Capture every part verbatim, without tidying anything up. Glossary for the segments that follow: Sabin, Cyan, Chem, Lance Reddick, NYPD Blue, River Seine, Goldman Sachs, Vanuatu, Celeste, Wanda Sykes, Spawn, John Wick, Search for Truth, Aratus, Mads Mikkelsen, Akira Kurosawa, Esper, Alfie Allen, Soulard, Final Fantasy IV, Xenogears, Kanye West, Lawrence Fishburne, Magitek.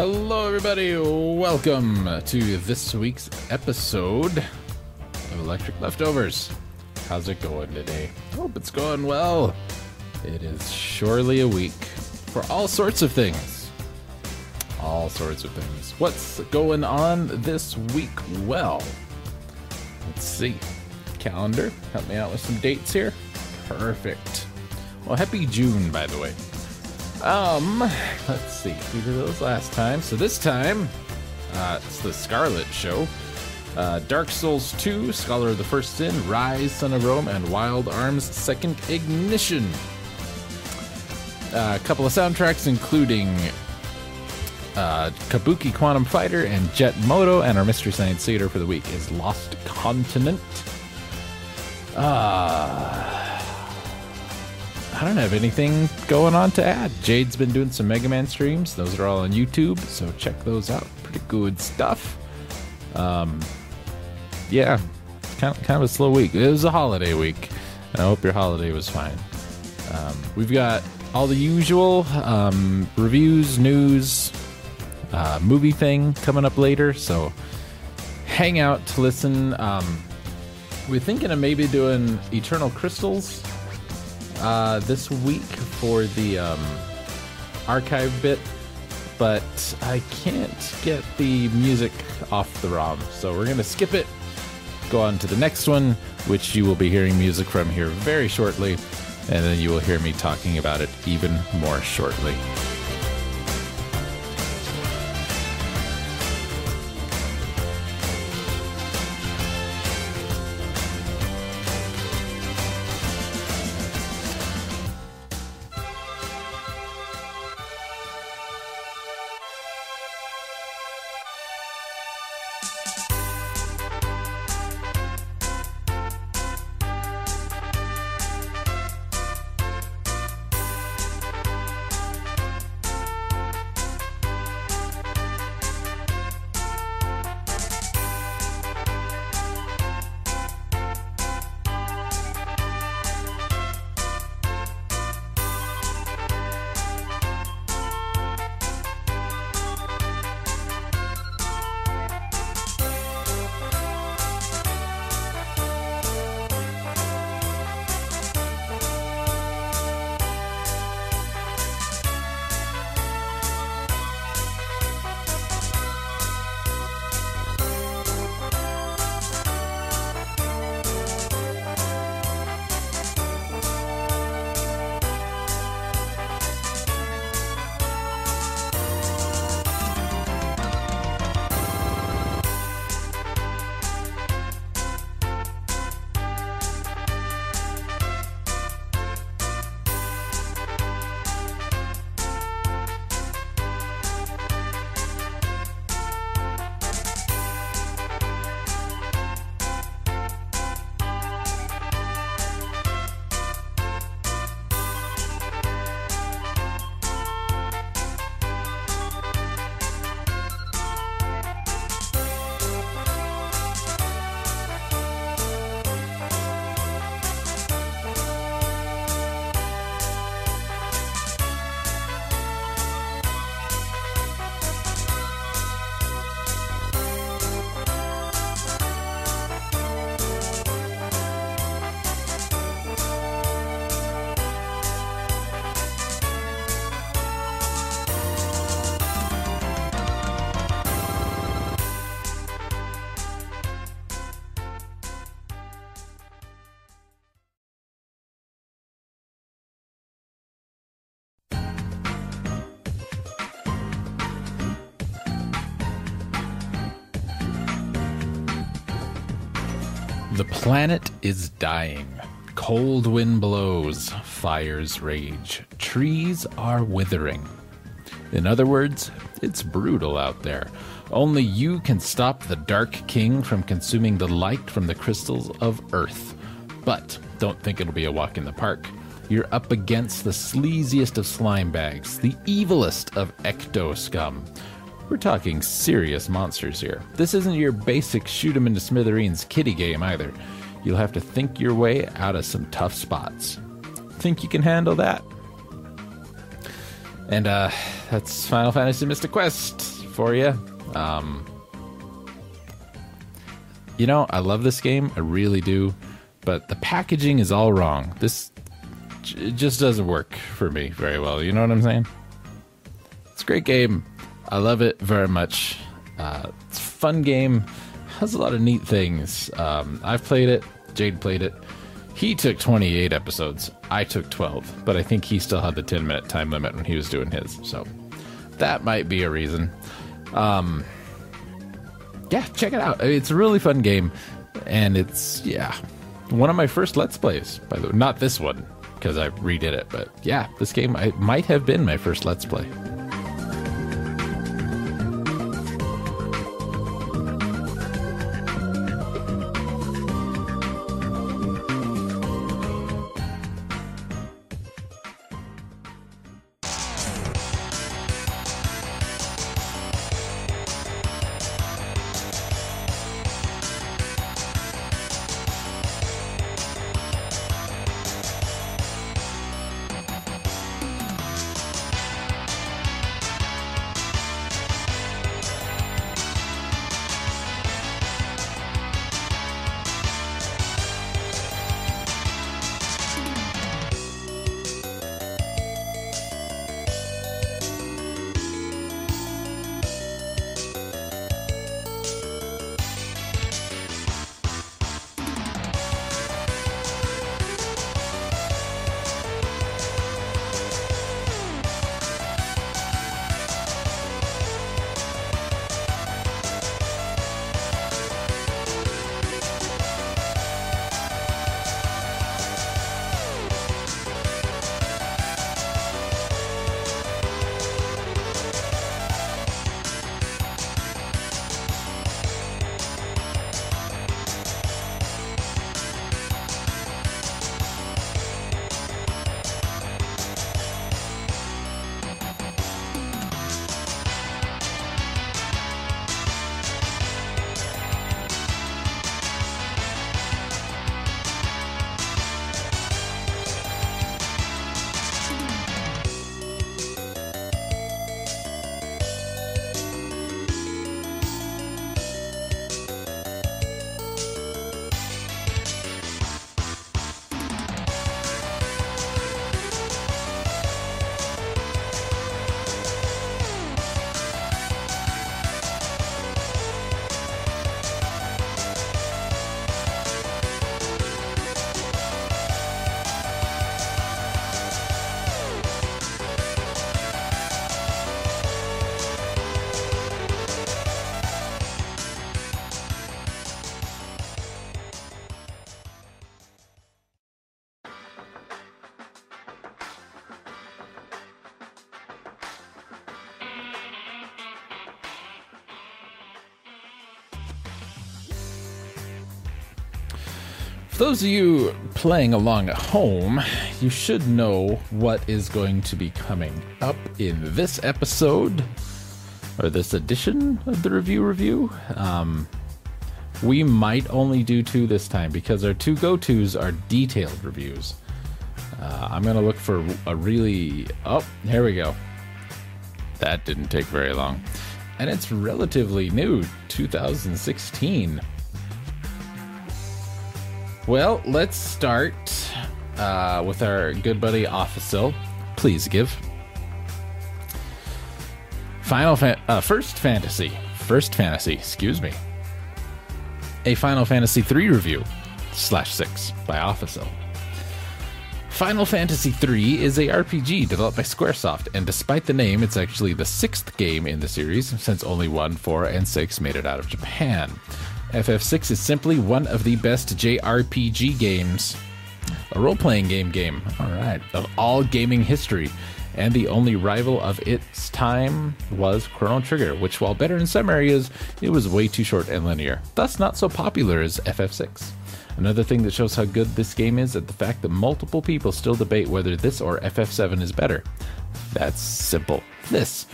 Hello everybody, welcome to this week's episode of Electric Leftovers. How's it going today? Hope it's going well. It is surely a week for all sorts of things. All sorts of things. What's going on this week? Well, let's see. Calendar, help me out with some dates here. Perfect. Well, happy June, by the way. Um, let's see, we did those last time, so this time, uh, it's the Scarlet Show, uh, Dark Souls two, Scholar of the First Sin, Rise, Son of Rome, and Wild Arms, Second Ignition. Uh, a couple of soundtracks, including, uh, Kabuki Quantum Fighter and Jet Moto, and our Mystery Science Theater for the week is Lost Continent. Ah... Uh, I don't have anything going on to add. Jade's been doing some Mega Man streams. Those are all on YouTube, so check those out. Pretty good stuff. Um, yeah, kind of, kind of a slow week. It was a holiday week, and I hope your holiday was fine. Um, we've got all the usual um, reviews, news, uh, movie thing coming up later, so hang out to listen. Um, we're thinking of maybe doing Eternal Crystals Uh, this week for the um, archive bit, but I can't get the music off the ROM, so we're gonna skip it, go on to the next one, which you will be hearing music from here very shortly, and then you will hear me talking about it even more shortly. The planet is dying. Cold wind blows, fires rage, trees are withering. In other words, it's brutal out there. Only you can stop the Dark King from consuming the light from the crystals of Earth. But don't think it'll be a walk in the park. You're up against the sleaziest of slime bags, the evilest of ecto scum. We're talking serious monsters here. This isn't your basic shoot 'em into smithereens kitty game either. You'll have to think your way out of some tough spots. Think you can handle that? And uh, that's Final Fantasy Mystic Quest. for you. Um, you know, I love this game. I really do. But the packaging is all wrong. This it just doesn't work for me very well. You know what I'm saying? It's a great game. I love it very much. Uh, it's a fun game. Has a lot of neat things. Um, I've played it. Jade played it. He took twenty-eight episodes. I took twelve. But I think he still had the ten-minute time limit when he was doing his. So that might be a reason. Um, yeah, check it out. It's a really fun game. And it's, yeah, one of my first Let's Plays. By the way, not this one, because I redid it. But yeah, this game I, might have been my first Let's Play. Those of you playing along at home, you should know what is going to be coming up in this episode, or this edition of the Review Review. Um, we might only do two this time, because our two go-tos are detailed reviews. Uh, I'm going to look for a really... Oh, here we go. That didn't take very long. And it's relatively new, two thousand sixteen. Well, let's start uh, with our good buddy Officil. Please give. Final Fan- uh, First Fantasy. First Fantasy, excuse me. A Final Fantasy three review, slash six, by Officil. Final Fantasy three is a R P G developed by SquareSoft, and despite the name, it's actually the sixth game in the series, since only one, four, and six made it out of Japan. F F six is simply one of the best J R P G games, a role-playing game game, all right, of all gaming history, and the only rival of its time was Chrono Trigger, which, while better in some areas, it was way too short and linear, thus not so popular as F F six. Another thing that shows how good this game is is the fact that multiple people still debate whether this or F F seven is better. That's simple. This.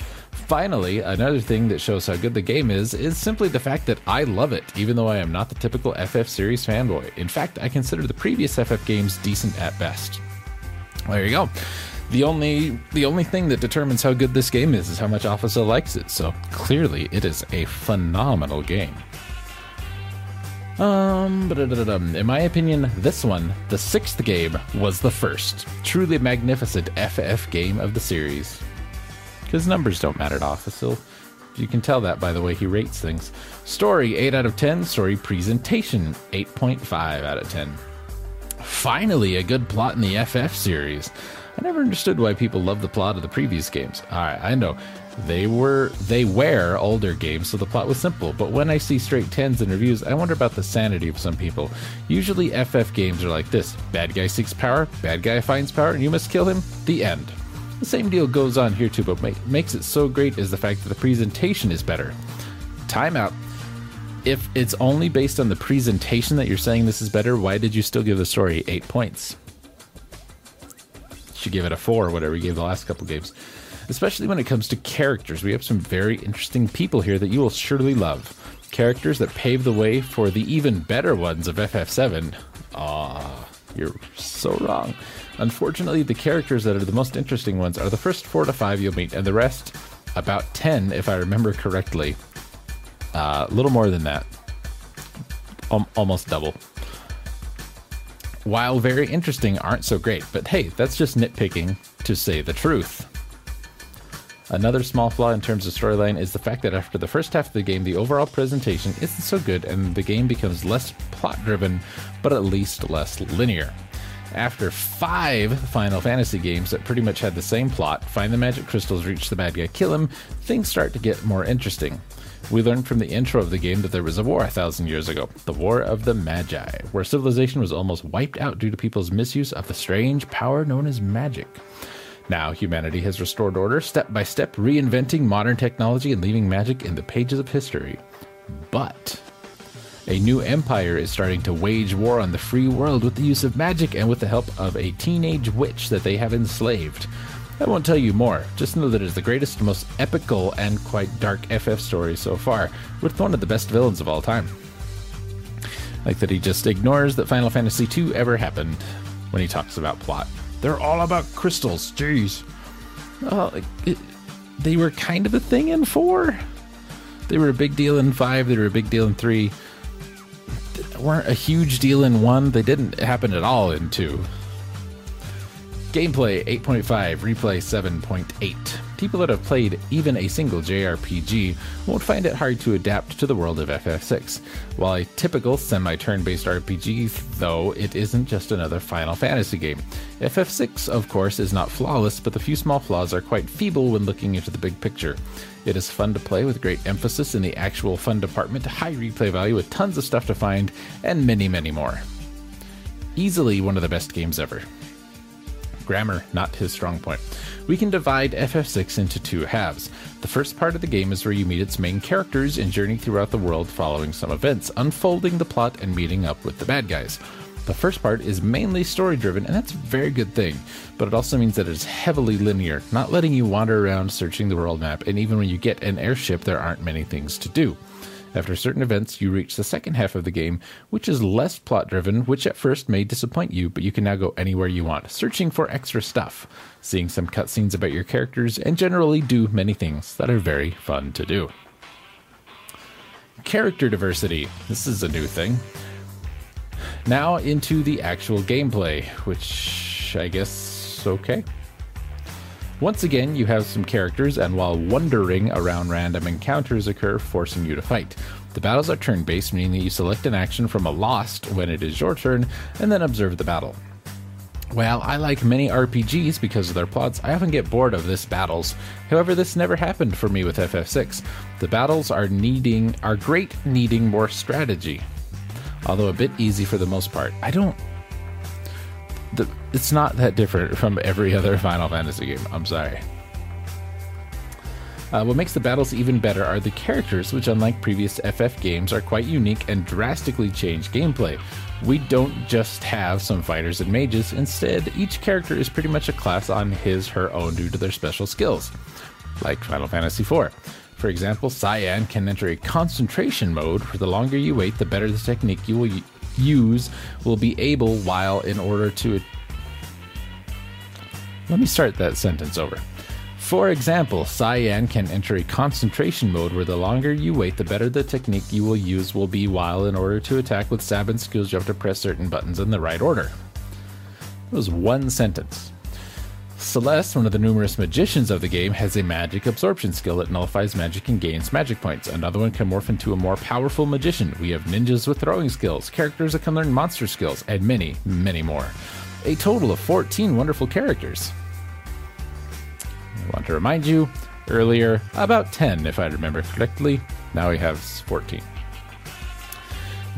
Finally, another thing that shows how good the game is, is simply the fact that I love it, even though I am not the typical F F series fanboy. In fact, I consider the previous F F games decent at best. There you go. The only the only thing that determines how good this game is is how much Officer likes it, so clearly it is a phenomenal game. Um, in my opinion, this one, the sixth game, was the first truly magnificent F F game of the series. Because numbers don't matter to Officer. You can tell that by the way he rates things. Story, eight out of ten. Story presentation, eight point five out of ten. Finally, a good plot in the F F series. I never understood why people love the plot of the previous games. Alright, I know. They were they were older games, so the plot was simple. But when I see straight tens in reviews, I wonder about the sanity of some people. Usually F F games are like this. Bad guy seeks power, bad guy finds power, and you must kill him. The end. The same deal goes on here too, but what makes it so great is the fact that the presentation is better. Time out. If it's only based on the presentation that you're saying this is better, why did you still give the story eight points? Should give it a four or whatever you gave the last couple games. Especially when it comes to characters. We have some very interesting people here that you will surely love. Characters that pave the way for the even better ones of F F seven. Ah, you're so wrong. Unfortunately, the characters that are the most interesting ones are the first four to five you'll meet, and the rest, about ten if I remember correctly. A uh, little more than that. Um, almost double. While very interesting, aren't so great. But hey, that's just nitpicking to say the truth. Another small flaw in terms of storyline is the fact that after the first half of the game, the overall presentation isn't so good and the game becomes less plot-driven, but at least less linear. After five Final Fantasy games that pretty much had the same plot, find the magic crystals, reach the bad guy, kill him, things start to get more interesting. We learned from the intro of the game that there was a war a thousand years ago, the War of the Magi, where civilization was almost wiped out due to people's misuse of the strange power known as magic. Now, humanity has restored order, step by step, reinventing modern technology and leaving magic in the pages of history. But a new empire is starting to wage war on the free world with the use of magic and with the help of a teenage witch that they have enslaved. I won't tell you more, just know that it is the greatest, most epical, and quite dark F F story so far, with one of the best villains of all time. Like that he just ignores that Final Fantasy two ever happened when he talks about plot. They're all about crystals, jeez. Oh, it, they were kind of a thing in four. They were a big deal in five, they were a big deal in three. They weren't a huge deal in one, they didn't happen at all in two. Gameplay eight point five, replay seven point eight. People that have played even a single J R P G won't find it hard to adapt to the world of F F six. While a typical semi-turn-based R P G, though, it isn't just another Final Fantasy game. F F six, of course, is not flawless, but the few small flaws are quite feeble when looking into the big picture. It is fun to play with great emphasis in the actual fun department, high replay value with tons of stuff to find, and many, many more. Easily one of the best games ever. Grammar, not his strong point. We can divide F F six into two halves. The first part of the game is where you meet its main characters and journey throughout the world following some events, unfolding the plot and meeting up with the bad guys. The first part is mainly story-driven, and that's a very good thing, but it also means that it is heavily linear, not letting you wander around searching the world map, and even when you get an airship, there aren't many things to do. After certain events, you reach the second half of the game, which is less plot-driven, which at first may disappoint you, but you can now go anywhere you want, searching for extra stuff, seeing some cutscenes about your characters, and generally do many things that are very fun to do. Character diversity. This is a new thing. Now into the actual gameplay, which I guess is okay. Once again, you have some characters, and while wandering around, random encounters occur, forcing you to fight. The battles are turn-based, meaning that you select an action from a lost when it is your turn, and then observe the battle. While I like many R P Gs because of their plots, I often get bored of this battles. However, this never happened for me with F F six. The battles are needing are great, needing more strategy, although a bit easy for the most part. I don't... The, it's not that different from every other Final Fantasy game, I'm sorry. Uh, what makes the battles even better are the characters, which unlike previous F F games are quite unique and drastically change gameplay. We don't just have some fighters and mages, instead each character is pretty much a class on his her own due to their special skills, like Final Fantasy four. For example, Cyan can enter a concentration mode where the longer you wait, the better the technique you will use. use will be able while in order to Let me start that sentence over. For example, Cyan can enter a concentration mode where the longer you wait, the better the technique you will use will be, while in order to attack with Sabin's skills, you have to press certain buttons in the right order. That was one sentence. Celeste, one of the numerous magicians of the game, has a magic absorption skill that nullifies magic and gains magic points. Another one can morph into a more powerful magician. We have ninjas with throwing skills, characters that can learn monster skills, and many, many more. A total of fourteen wonderful characters. I want to remind you, earlier, about ten if I remember correctly. Now we have fourteen.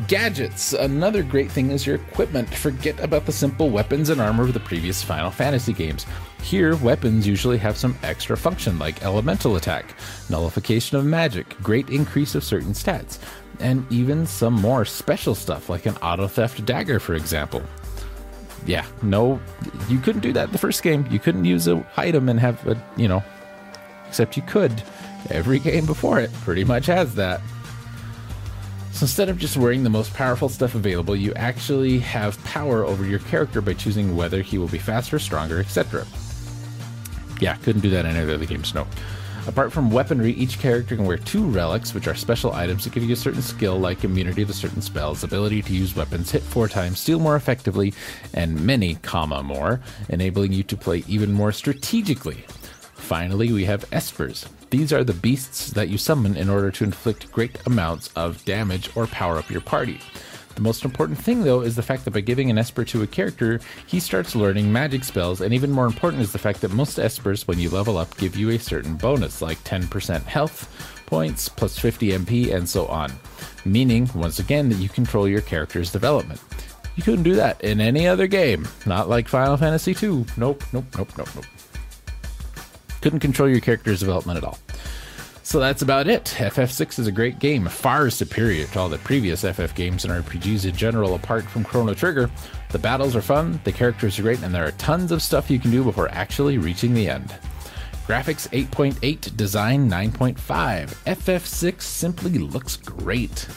Gadgets. Another great thing is your equipment. Forget about the simple weapons and armor of the previous Final Fantasy games. Here, weapons usually have some extra function, like elemental attack, nullification of magic, great increase of certain stats, and even some more special stuff, like an auto-theft dagger, for example. Yeah, no, you couldn't do that in the first game. You couldn't use an item and have a, you know, except you could. Every game before it pretty much has that. So instead of just wearing the most powerful stuff available, you actually have power over your character by choosing whether he will be faster, stronger, et cetera. Yeah, couldn't do that in any of the other games, no. Apart from weaponry, each character can wear two relics, which are special items that give you a certain skill, like immunity to certain spells, ability to use weapons, hit four times, steal more effectively, and many, comma, more, enabling you to play even more strategically. Finally, we have Espers. These are the beasts that you summon in order to inflict great amounts of damage or power up your party. The most important thing, though, is the fact that by giving an Esper to a character, he starts learning magic spells, and even more important is the fact that most Espers, when you level up, give you a certain bonus, like ten percent health points, plus fifty M P, and so on. Meaning, once again, that you control your character's development. You couldn't do that in any other game. Not like Final Fantasy two. Nope, nope, nope, nope, nope. Couldn't control your character's development at all. So that's about it. F F six is a great game, far superior to all the previous F F games and R P Gs in general, apart from Chrono Trigger. The battles are fun, the characters are great, and there are tons of stuff you can do before actually reaching the end. Graphics eight point eight, design nine point five. F F six simply looks great.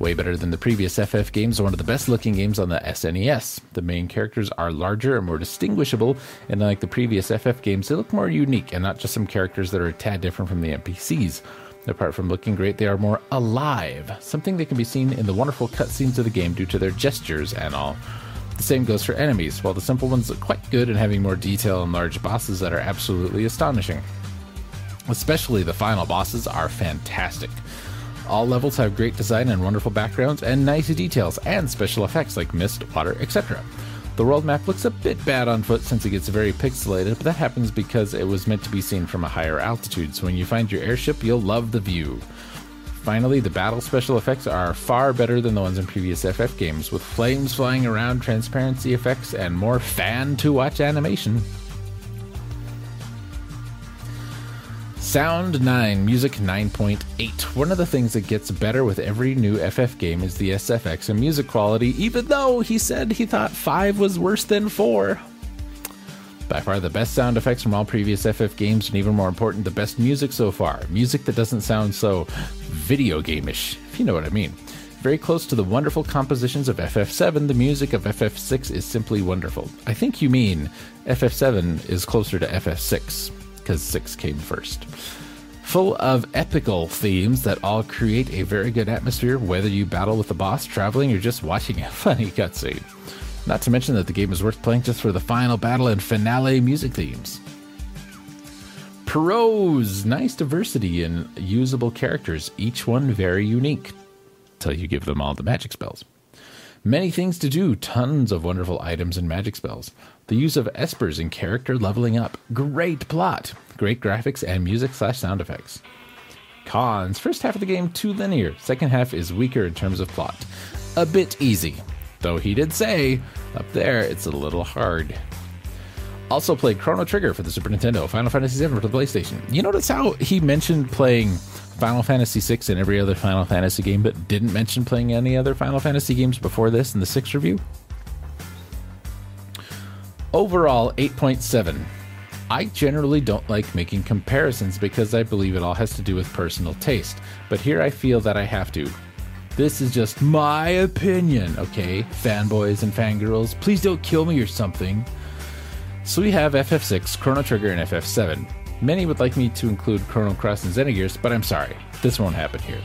Way better than the previous F F games, one of the best looking games on the S N E S. The main characters are larger and more distinguishable, and unlike the previous F F games, they look more unique and not just some characters that are a tad different from the N P Cs. Apart from looking great, they are more alive, something that can be seen in the wonderful cutscenes of the game due to their gestures and all. The same goes for enemies, while the simple ones look quite good and having more detail and large bosses that are absolutely astonishing. Especially the final bosses are fantastic. All levels have great design and wonderful backgrounds and nice details and special effects like mist, water, et cetera. The world map looks a bit bad on foot since it gets very pixelated, but that happens because it was meant to be seen from a higher altitude, so when you find your airship, you'll love the view. Finally, the battle special effects are far better than the ones in previous F F games, with flames flying around, transparency effects, and more fan-to-watch animation. Sound nine, music nine point eight. One of the things that gets better with every new F F game is the S F X and music quality, even though he said he thought five was worse than four. By far the best sound effects from all previous F F games, and even more important, the best music so far. Music that doesn't sound so video game-ish, if you know what I mean. Very close to the wonderful compositions of F F seven, the music of F F six is simply wonderful. I think you mean F F seven is closer to F F six. Because six came first. Full of epical themes that all create a very good atmosphere, whether you battle with the boss, traveling, or just watching a funny cutscene. Not to mention that the game is worth playing just for the final battle and finale music themes. Pros! Nice diversity in usable characters, each one very unique. Till you give them all the magic spells. Many things to do, tons of wonderful items and magic spells. The use of espers and character leveling up. Great plot. Great graphics and music slash sound effects. Cons. First half of the game, too linear. Second half is weaker in terms of plot. A bit easy. Though he did say, up there, it's a little hard. Also played Chrono Trigger for the Super Nintendo, Final Fantasy seven for the PlayStation. You notice how he mentioned playing Final Fantasy six and every other Final Fantasy game, but didn't mention playing any other Final Fantasy games before this in the sixth review? Overall, eight point seven. I generally don't like making comparisons because I believe it all has to do with personal taste, but here I feel that I have to. This is just my opinion, okay? Fanboys and fangirls, please don't kill me or something. So we have F F six, Chrono Trigger, and F F seven. Many would like me to include Chrono Cross and Xenogears, but I'm sorry, this won't happen here.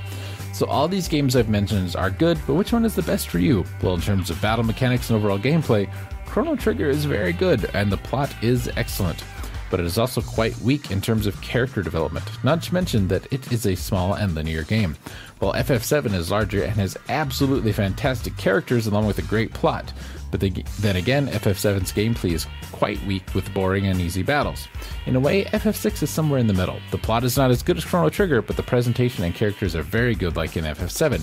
So all these games I've mentioned are good, but which one is the best for you? Well, in terms of battle mechanics and overall gameplay, Chrono Trigger is very good, and the plot is excellent. But it is also quite weak in terms of character development, not to mention that it is a small and linear game, while F F seven is larger and has absolutely fantastic characters along with a great plot. But the, then again, F F seven's gameplay is quite weak with boring and easy battles. In a way, F F six is somewhere in the middle. The plot is not as good as Chrono Trigger, but the presentation and characters are very good like in F F seven.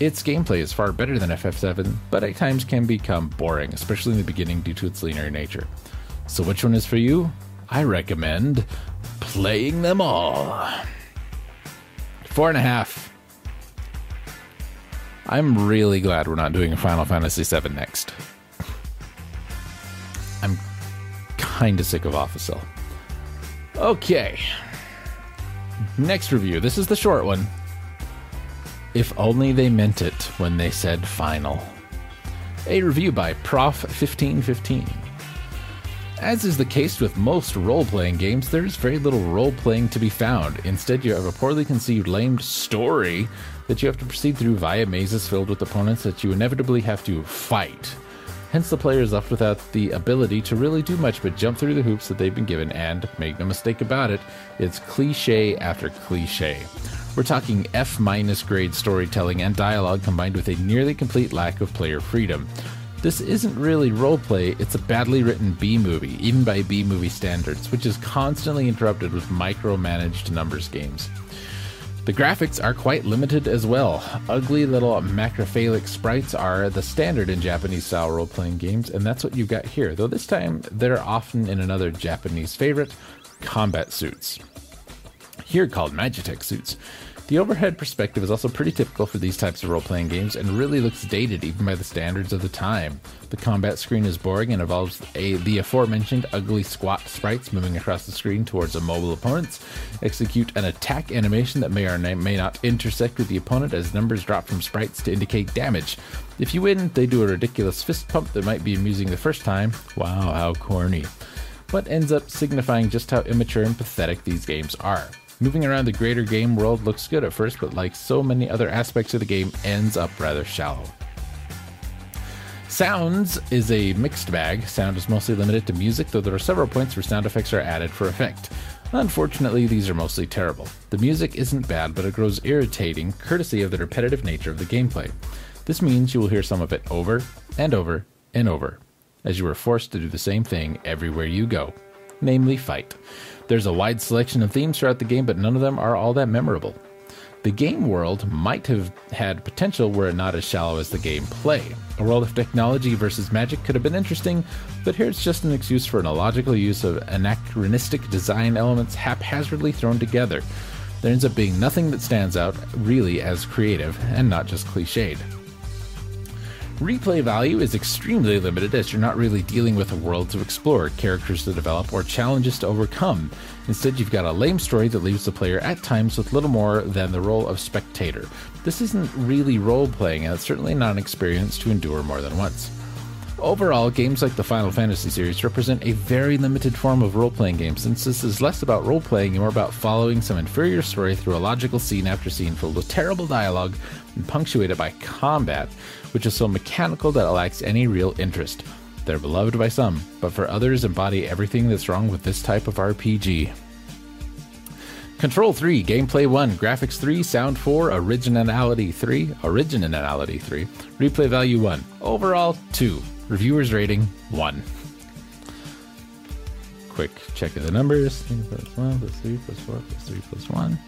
Its gameplay is far better than F F seven, but at times can become boring, especially in the beginning due to its linear nature. So which one is for you? I recommend playing them all. Four and a half. I'm really glad we're not doing a Final Fantasy seven next. I'm kind of sick of Office Cell. Okay. Next review. This is the short one. If only they meant it when they said final. A review by Prof fifteen fifteen. As is the case with most role-playing games, there is very little role-playing to be found. Instead, you have a poorly conceived, lame story that you have to proceed through via mazes filled with opponents that you inevitably have to fight. Hence, the player is left without the ability to really do much but jump through the hoops that they've been given, and, make no mistake about it, it's cliché after cliché. We're talking F- grade storytelling and dialogue combined with a nearly complete lack of player freedom. This isn't really roleplay, it's a badly written B-movie, even by B-movie standards, which is constantly interrupted with micromanaged numbers games. The graphics are quite limited as well. Ugly little macrophilic sprites are the standard in Japanese-style role-playing games, and that's what you've got here, though this time they're often in another Japanese favorite, combat suits. Here called Magitek suits. The overhead perspective is also pretty typical for these types of role-playing games and really looks dated even by the standards of the time. The combat screen is boring and involves a, the aforementioned ugly squat sprites moving across the screen towards immobile opponents, execute an attack animation that may or may not intersect with the opponent as numbers drop from sprites to indicate damage. If you win, they do a ridiculous fist pump that might be amusing the first time. Wow, how corny. But ends up signifying just how immature and pathetic these games are. Moving around the greater game world looks good at first, but like so many other aspects of the game, ends up rather shallow. Sounds is a mixed bag. Sound is mostly limited to music, though there are several points where sound effects are added for effect. Unfortunately, these are mostly terrible. The music isn't bad, but it grows irritating, courtesy of the repetitive nature of the gameplay. This means you will hear some of it over and over and over, as you are forced to do the same thing everywhere you go, namely fight. There's a wide selection of themes throughout the game, but none of them are all that memorable. The game world might have had potential were it not as shallow as the gameplay. A world of technology versus magic could have been interesting, but here it's just an excuse for an illogical use of anachronistic design elements haphazardly thrown together. There ends up being nothing that stands out really as creative, and not just cliched. Replay value is extremely limited as you're not really dealing with a world to explore, characters to develop, or challenges to overcome. Instead, you've got a lame story that leaves the player at times with little more than the role of spectator. This isn't really role-playing, and it's certainly not an experience to endure more than once. Overall, games like the Final Fantasy series represent a very limited form of role-playing game, since this is less about role-playing and more about following some inferior story through a logical scene after scene filled with terrible dialogue and punctuated by combat, which is so mechanical that it lacks any real interest. They're beloved by some, but for others embody everything that's wrong with this type of R P G. Control three, Gameplay one, Graphics three, Sound four, Originality three, Originality three, Replay Value one, Overall two. Reviewers rating one. Quick check of the numbers. three plus one plus three plus four plus three plus one.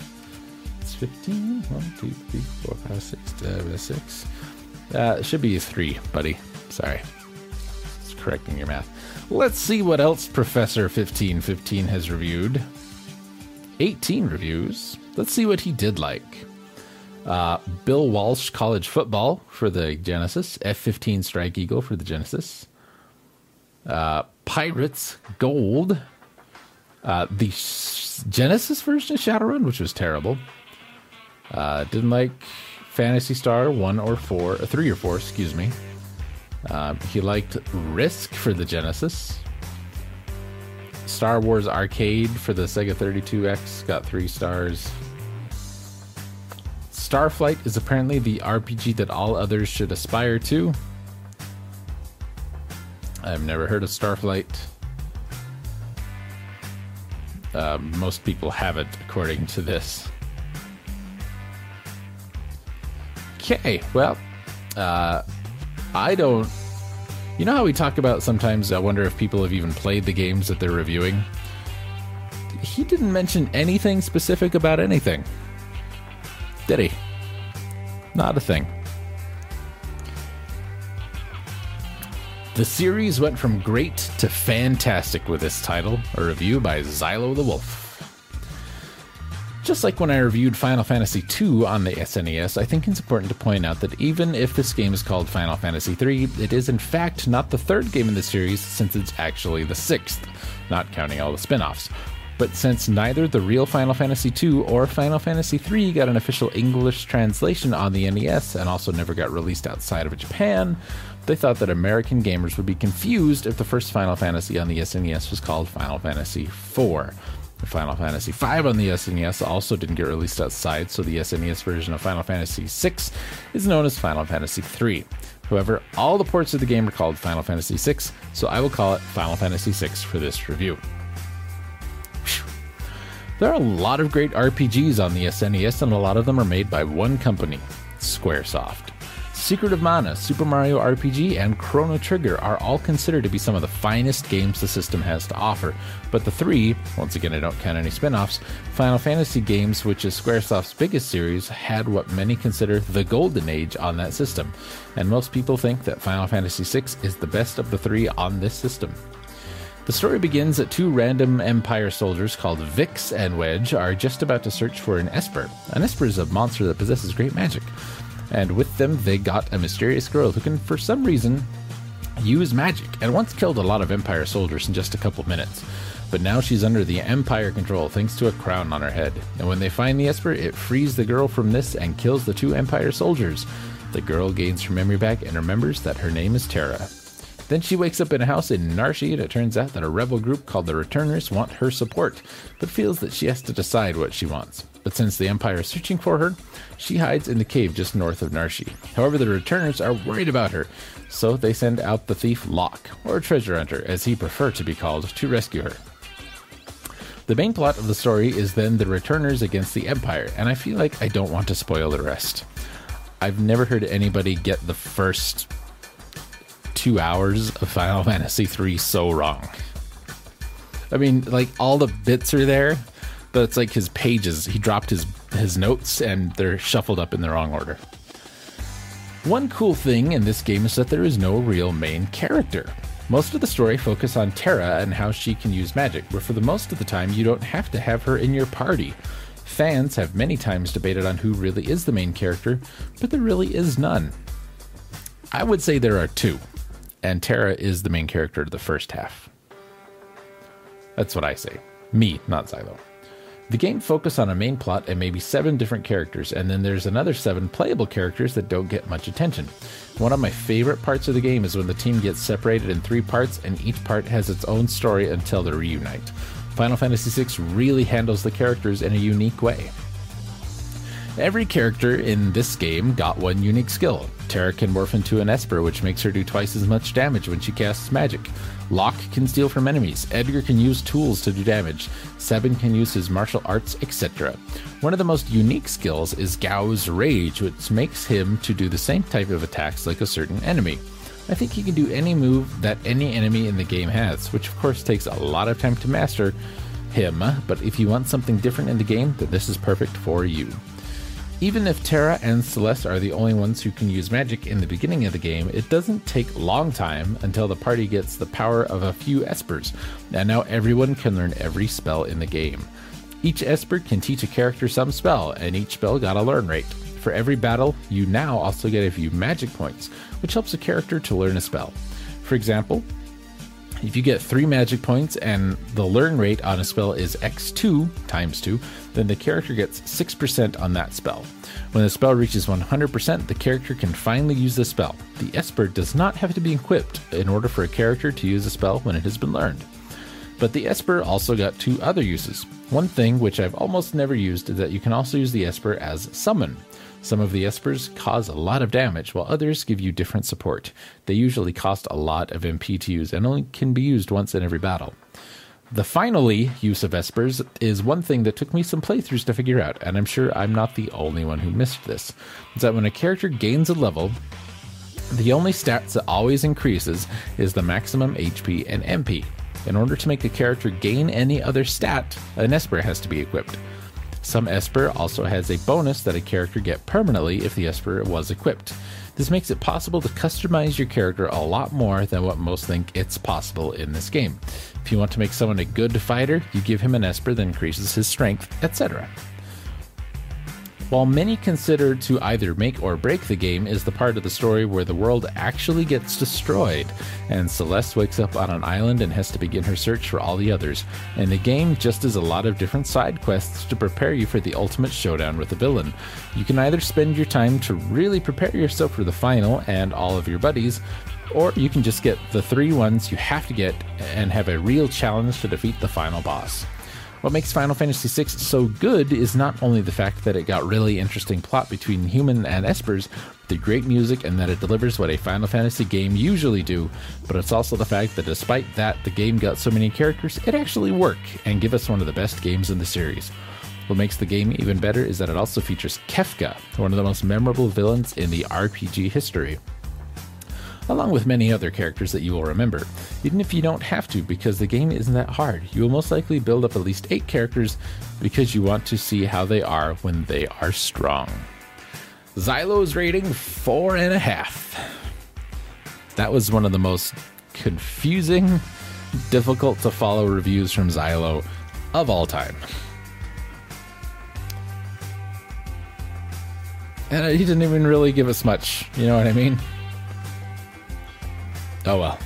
It's fifteen. one, two, three, four, five, six, seven, six. Uh, it should be a three, buddy. Sorry. Just correcting your math. Let's see what else Professor fifteen fifteen has reviewed. eighteen reviews. Let's see what he did like. Uh, Bill Walsh College Football for the Genesis, F fifteen Strike Eagle for the Genesis, uh, Pirates Gold, uh, the sh- Genesis version of Shadowrun, which was terrible. Uh, didn't like Phantasy Star one or four, three or four, excuse me. Uh, he liked Risk for the Genesis. Star Wars Arcade for the Sega thirty-two X got three stars. Starflight is apparently the R P G that all others should aspire to. I've never heard of Starflight. Uh, most people haven't, according to this. Okay, well, uh, I don't... You know how we talk about sometimes, I wonder if people have even played the games that they're reviewing? He didn't mention anything specific about anything. Did he? Not a thing. The series went from great to fantastic with this title, a review by Zylo the Wolf. Just like when I reviewed Final Fantasy two on the S N E S, I think it's important to point out that even if this game is called Final Fantasy three, it is in fact not the third game in the series, since it's actually the sixth, not counting all the spin-offs. But since neither the real Final Fantasy two or Final Fantasy three got an official English translation on the N E S and also never got released outside of Japan, they thought that American gamers would be confused if the first Final Fantasy on the S N E S was called Final Fantasy four. Final Fantasy five on the S N E S also didn't get released outside, so the S N E S version of Final Fantasy six is known as Final Fantasy three. However, all the ports of the game are called Final Fantasy six, so I will call it Final Fantasy six for this review. Whew. There are a lot of great R P Gs on the S N E S, and a lot of them are made by one company, SquareSoft. Secret of Mana, Super Mario R P G, and Chrono Trigger are all considered to be some of the finest games the system has to offer, but the three, once again I don't count any spin-offs, Final Fantasy games, which is SquareSoft's biggest series, had what many consider the golden age on that system, and most people think that Final Fantasy six is the best of the three on this system. The story begins that two random Empire soldiers called Vix and Wedge are just about to search for an Esper. An Esper is a monster that possesses great magic. And with them, they got a mysterious girl who can, for some reason, use magic, and once killed a lot of Empire soldiers in just a couple minutes. But now she's under the Empire control thanks to a crown on her head. And when they find the Esper, it frees the girl from this and kills the two Empire soldiers. The girl gains her memory back and remembers that her name is Terra. Then she wakes up in a house in Narshi, and it turns out that a rebel group called the Returners want her support, but feels that she has to decide what she wants. But since the Empire is searching for her, she hides in the cave just north of Narshi. However, the Returners are worried about her, so they send out the thief Locke, or treasure hunter as he prefers to be called, to rescue her. The main plot of the story is then the Returners against the Empire, and I feel like I don't want to spoil the rest. I've never heard anybody get the first two hours of Final Fantasy three so wrong. I mean, like, all the bits are there, but it's like his pages, he dropped his his notes and they're shuffled up in the wrong order. One cool thing in this game is that there is no real main character. Most of the story focuses on Terra and how she can use magic, where for the most of the time you don't have to have her in your party. Fans have many times debated on who really is the main character, but there really is none. I would say there are two. And Terra is the main character of the first half. That's what I say. Me, not Zylo. The game focuses on a main plot and maybe seven different characters, and then there's another seven playable characters that don't get much attention. One of my favorite parts of the game is when the team gets separated in three parts, and each part has its own story until they reunite. Final Fantasy six really handles the characters in a unique way. Every character in this game got one unique skill. Terra can morph into an Esper, which makes her do twice as much damage when she casts magic. Locke can steal from enemies. Edgar can use tools to do damage. Sabin can use his martial arts, et cetera. One of the most unique skills is Gao's Rage, which makes him to do the same type of attacks like a certain enemy. I think he can do any move that any enemy in the game has, which of course takes a lot of time to master him, but if you want something different in the game, then this is perfect for you. Even if Terra and Celeste are the only ones who can use magic in the beginning of the game, it doesn't take a long time until the party gets the power of a few espers, and now everyone can learn every spell in the game. Each esper can teach a character some spell, and each spell got a learn rate. For every battle, you now also get a few magic points, which helps a character to learn a spell. For example, if you get three magic points and the learn rate on a spell is by two times two, then the character gets six percent on that spell. When the spell reaches one hundred percent, the character can finally use the spell. The Esper does not have to be equipped in order for a character to use a spell when it has been learned. But the Esper also got two other uses. One thing which I've almost never used is that you can also use the Esper as summon. Some of the Espers cause a lot of damage, while others give you different support. They usually cost a lot of M P to use and only can be used once in every battle. The finally use of Espers is one thing that took me some playthroughs to figure out, and I'm sure I'm not the only one who missed this. It's that when a character gains a level, the only stats that always increases is the maximum H P and M P. In order to make the character gain any other stat, an Esper has to be equipped. Some Esper also has a bonus that a character gets permanently if the Esper was equipped. This makes it possible to customize your character a lot more than what most think it's possible in this game. If you want to make someone a good fighter, you give him an Esper that increases his strength, et cetera. While many consider to either make or break the game is the part of the story where the world actually gets destroyed, and Celeste wakes up on an island and has to begin her search for all the others, and the game just is a lot of different side quests to prepare you for the ultimate showdown with the villain. You can either spend your time to really prepare yourself for the final and all of your buddies, or you can just get the three ones you have to get and have a real challenge to defeat the final boss. What makes Final Fantasy six so good is not only the fact that it got really interesting plot between human and espers, the great music, and that it delivers what a Final Fantasy game usually do, but it's also the fact that despite that the game got so many characters, it actually worked and give us one of the best games in the series. What makes the game even better is that it also features Kefka, one of the most memorable villains in the R P G history, along with many other characters that you will remember, even if you don't have to, because the game isn't that hard. You will most likely build up at least eight characters because you want to see how they are when they are strong. Zylo's rating, four and a half. That was one of the most confusing, difficult to follow reviews from Zylo of all time. And he didn't even really give us much, you know what I mean? Oh well.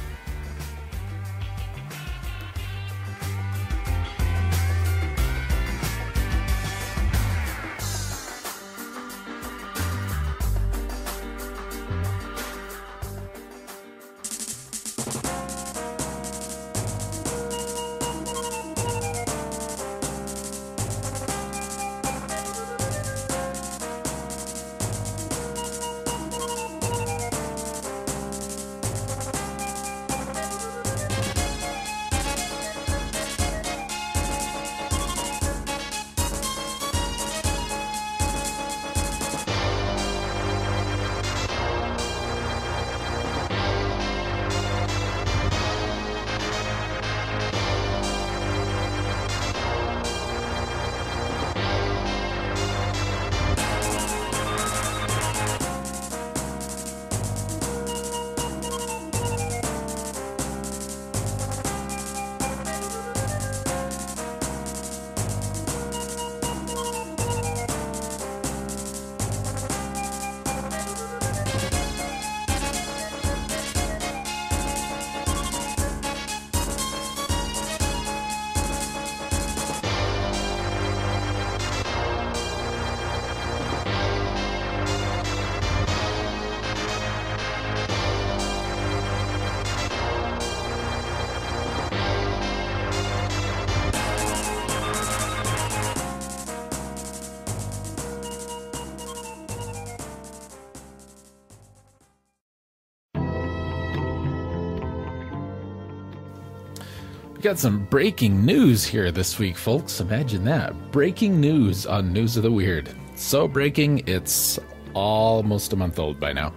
We got some breaking news here this week, folks. Imagine that. Breaking news on News of the Weird. So breaking, it's almost a month old by now.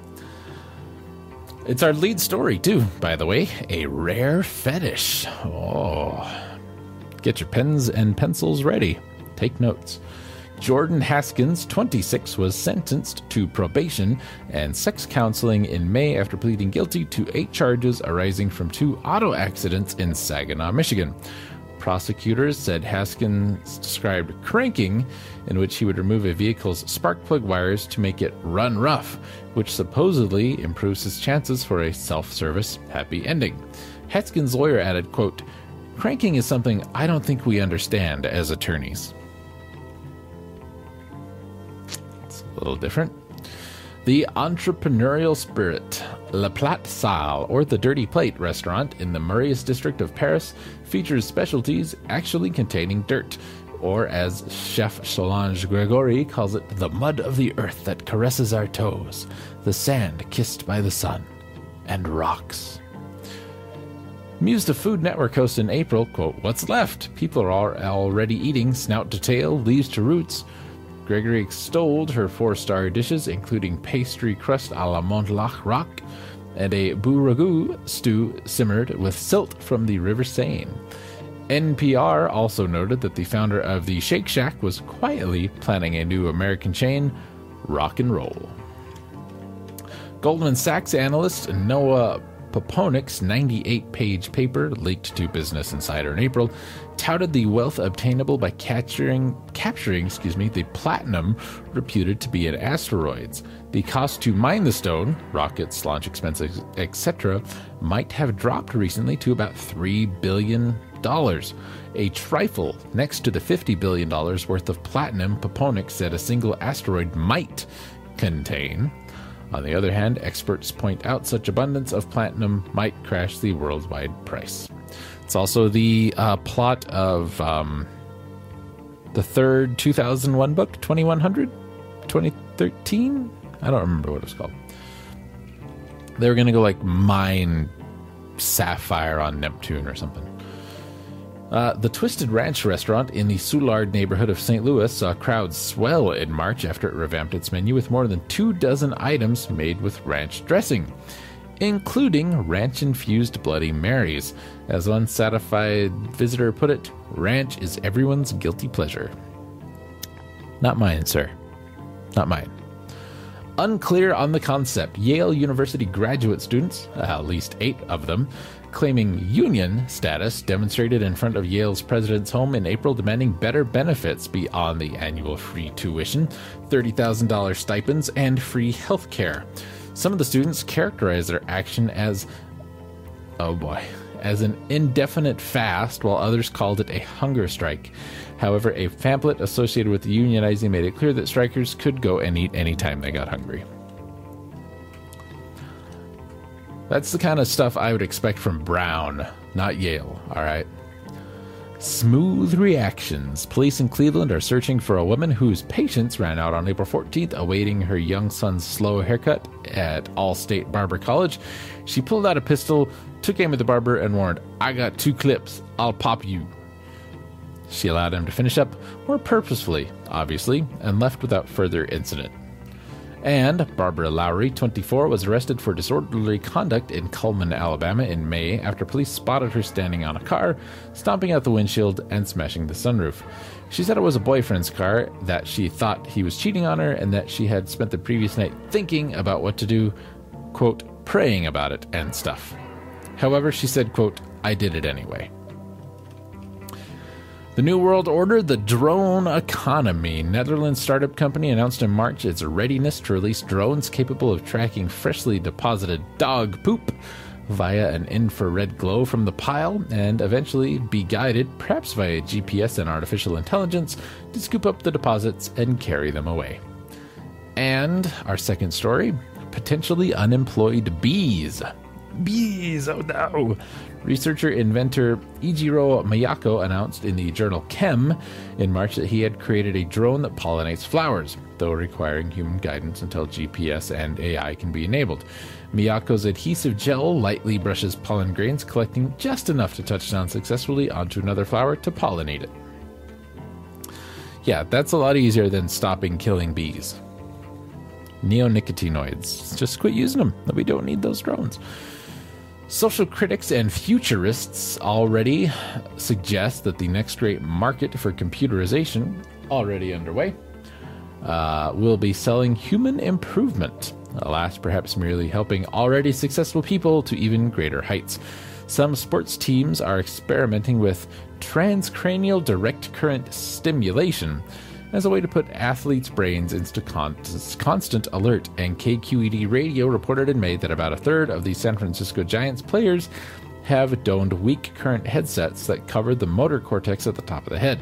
It's our lead story, too, by the way. A rare fetish. Oh. Get your pens and pencils ready. Take notes. Jordan Haskins, twenty-six, was sentenced to probation and sex counseling in May after pleading guilty to eight charges arising from two auto accidents in Saginaw, Michigan. Prosecutors said Haskins described cranking, in which he would remove a vehicle's spark plug wires to make it run rough, which supposedly improves his chances for a self-service happy ending. Haskins' lawyer added, quote, "Cranking is something I don't think we understand as attorneys." A little different. The entrepreneurial spirit Le Plat Sale, or the Dirty Plate restaurant in the Marais district of Paris, features specialties actually containing dirt, or as Chef Solange Gregory calls it, the mud of the earth that caresses our toes, the sand kissed by the sun, and rocks. Mused of Food Network host in April, quote, "What's left? People are already eating snout to tail, leaves to roots." Gregory extolled her four-star dishes, including pastry crust a la Mont-Lac Rock and a bourragout stew simmered with silt from the River Seine. N P R also noted that the founder of the Shake Shack was quietly planning a new American chain, Rock and Roll. Goldman Sachs analyst Noah Poponik's ninety-eight page paper, leaked to Business Insider in April, touted the wealth obtainable by capturing, capturing excuse me, the platinum reputed to be in asteroids. The cost to mine the stone, rockets, launch expenses, et cetera, might have dropped recently to about three billion dollars, a trifle next to the fifty billion dollars worth of platinum Poponik said a single asteroid might contain. On the other hand, experts point out such abundance of platinum might crash the worldwide price. It's also the uh, plot of um, the third two thousand one book, twenty-one hundred? twenty thirteen? I don't remember what it was called. They were going to go, like, mine sapphire on Neptune or something. Uh, the Twisted Ranch restaurant in the Soulard neighborhood of Saint Louis saw crowds swell in March after it revamped its menu with more than two dozen items made with ranch dressing, including ranch-infused Bloody Marys. As one satisfied visitor put it, ranch is everyone's guilty pleasure. Not mine, sir. Not mine. Unclear on the concept, Yale University graduate students, at least eight of them, claiming union status, demonstrated in front of Yale's president's home in April, demanding better benefits beyond the annual free tuition, thirty thousand dollars stipends, and free health care. Some of the students characterized their action as, oh boy, as an indefinite fast, while others called it a hunger strike. However, a pamphlet associated with the unionizing made it clear that strikers could go and eat anytime they got hungry. That's the kind of stuff I would expect from Brown, not Yale, all right? Smooth reactions. Police in Cleveland are searching for a woman whose patience ran out on April fourteenth, awaiting her young son's slow haircut at All-State Barber College. She pulled out a pistol, took aim at the barber, and warned, "I got two clips. I'll pop you." She allowed him to finish up, more purposefully, obviously, and left without further incident. And Barbara Lowry, twenty-four, was arrested for disorderly conduct in Cullman, Alabama in May after police spotted her standing on a car, stomping out the windshield and smashing the sunroof. She said it was a boyfriend's car, that she thought he was cheating on her, and that she had spent the previous night thinking about what to do, quote, praying about it and stuff. However, she said, quote, "I did it anyway." The New World Order, the drone economy. Netherlands startup company announced in March its readiness to release drones capable of tracking freshly deposited dog poop via an infrared glow from the pile, and eventually be guided, perhaps via G P S and artificial intelligence, to scoop up the deposits and carry them away. And our second story, potentially unemployed bees. Bees, oh no! Researcher-inventor Ichiro Miyako announced in the journal Chem in March that he had created a drone that pollinates flowers, though requiring human guidance until G P S and A I can be enabled. Miyako's adhesive gel lightly brushes pollen grains, collecting just enough to touch down successfully onto another flower to pollinate it. Yeah, that's a lot easier than stopping killing bees. Neonicotinoids. Just quit using them. We don't need those drones. Social critics and futurists already suggest that the next great market for computerization, already underway, uh, will be selling human improvement. Alas, perhaps merely helping already successful people to even greater heights. Some sports teams are experimenting with transcranial direct current stimulation as a way to put athletes' brains into con- constant alert, and K Q E D Radio reported in May that about a third of the San Francisco Giants players have donned weak current headsets that cover the motor cortex at the top of the head.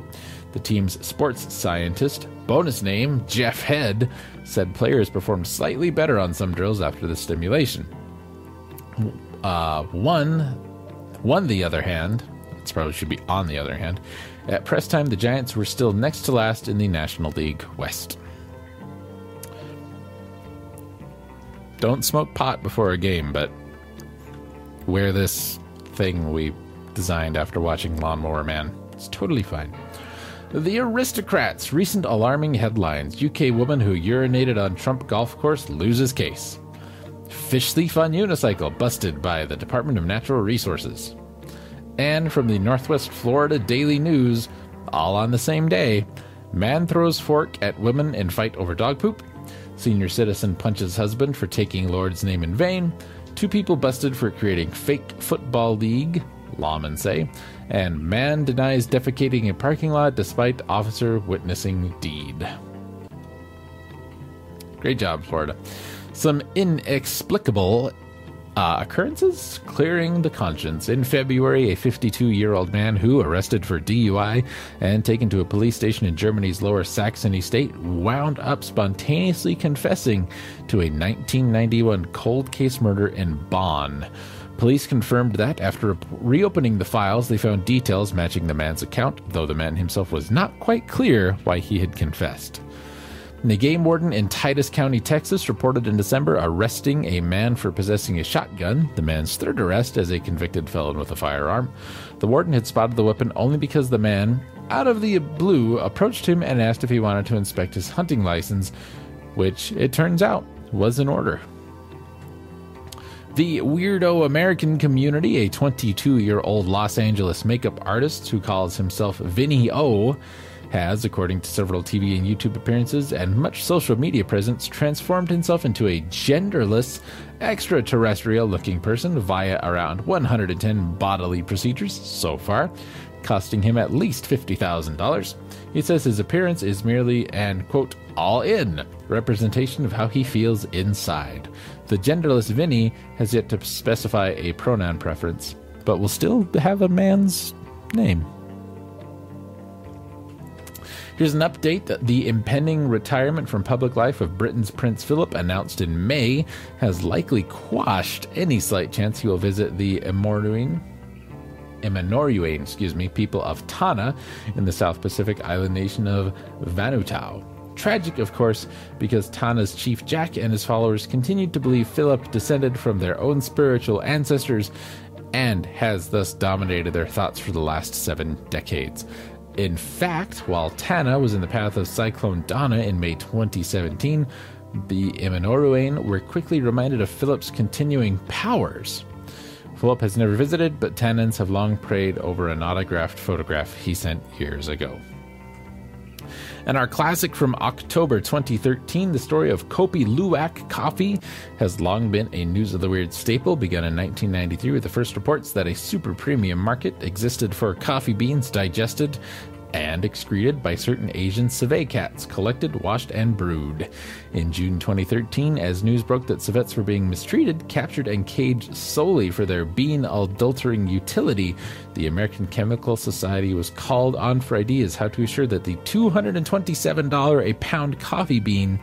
The team's sports scientist, bonus name Jeff Head, said players performed slightly better on some drills after the stimulation. uh, one, one the other hand, it probably should be on the other hand, at press time the Giants were still next to last in the National League West. Don't smoke pot before a game, but wear this thing we designed after watching Lawnmower Man. It's totally fine. The Aristocrats. Recent alarming headlines. U K woman who urinated on Trump golf course loses case. Fish thief on unicycle busted by the Department of Natural Resources. And from the Northwest Florida Daily News, all on the same day, man throws fork at women in fight over dog poop. Senior citizen punches husband for taking Lord's name in vain. Two people busted for creating fake football league, lawmen say. And man denies defecating in parking lot despite officer witnessing deed. Great job, Florida. Some inexplicable uh, occurrences clearing the conscience. In February, a fifty-two-year-old man who arrested for D U I and taken to a police station in Germany's Lower Saxony state wound up spontaneously confessing to a nineteen ninety-one cold case murder in Bonn. Police confirmed that after reopening the files, they found details matching the man's account, though the man himself was not quite clear why he had confessed. The game warden in Titus County, Texas, reported in December arresting a man for possessing a shotgun, the man's third arrest as a convicted felon with a firearm. The warden had spotted the weapon only because the man, out of the blue, approached him and asked if he wanted to inspect his hunting license, which, it turns out, was in order. The Weirdo American Community, a twenty-two-year-old Los Angeles makeup artist who calls himself Vinny O, has, according to several T V and YouTube appearances and much social media presence, transformed himself into a genderless, extraterrestrial-looking person via around one hundred ten bodily procedures so far, costing him at least fifty thousand dollars. He says his appearance is merely an, quote, all-in representation of how he feels inside. The genderless Vinny has yet to specify a pronoun preference, but will still have a man's name. Here's an update that the impending retirement from public life of Britain's Prince Philip, announced in May, has likely quashed any slight chance he will visit the Immortuine Emanoruane, excuse me, people of Tanna in the South Pacific island nation of Vanuatu. Tragic, of course, because Tanna's chief Jack and his followers continued to believe Philip descended from their own spiritual ancestors and has thus dominated their thoughts for the last seven decades. In fact, while Tanna was in the path of Cyclone Donna in May twenty seventeen, the Emanoruane were quickly reminded of Philip's continuing powers. Philip has never visited, but Tannans have long prayed over an autographed photograph he sent years ago. And our classic from October twenty thirteen, the story of Kopi Luwak coffee, has long been a News of the Weird staple, begun in nineteen ninety-three with the first reports that a super premium market existed for coffee beans digested and excreted by certain Asian civet cats, collected, washed, and brewed. In June twenty thirteen, as news broke that civets were being mistreated, captured, and caged solely for their bean-adultering utility, the American Chemical Society was called on for ideas how to assure that the two hundred twenty-seven dollars a pound coffee bean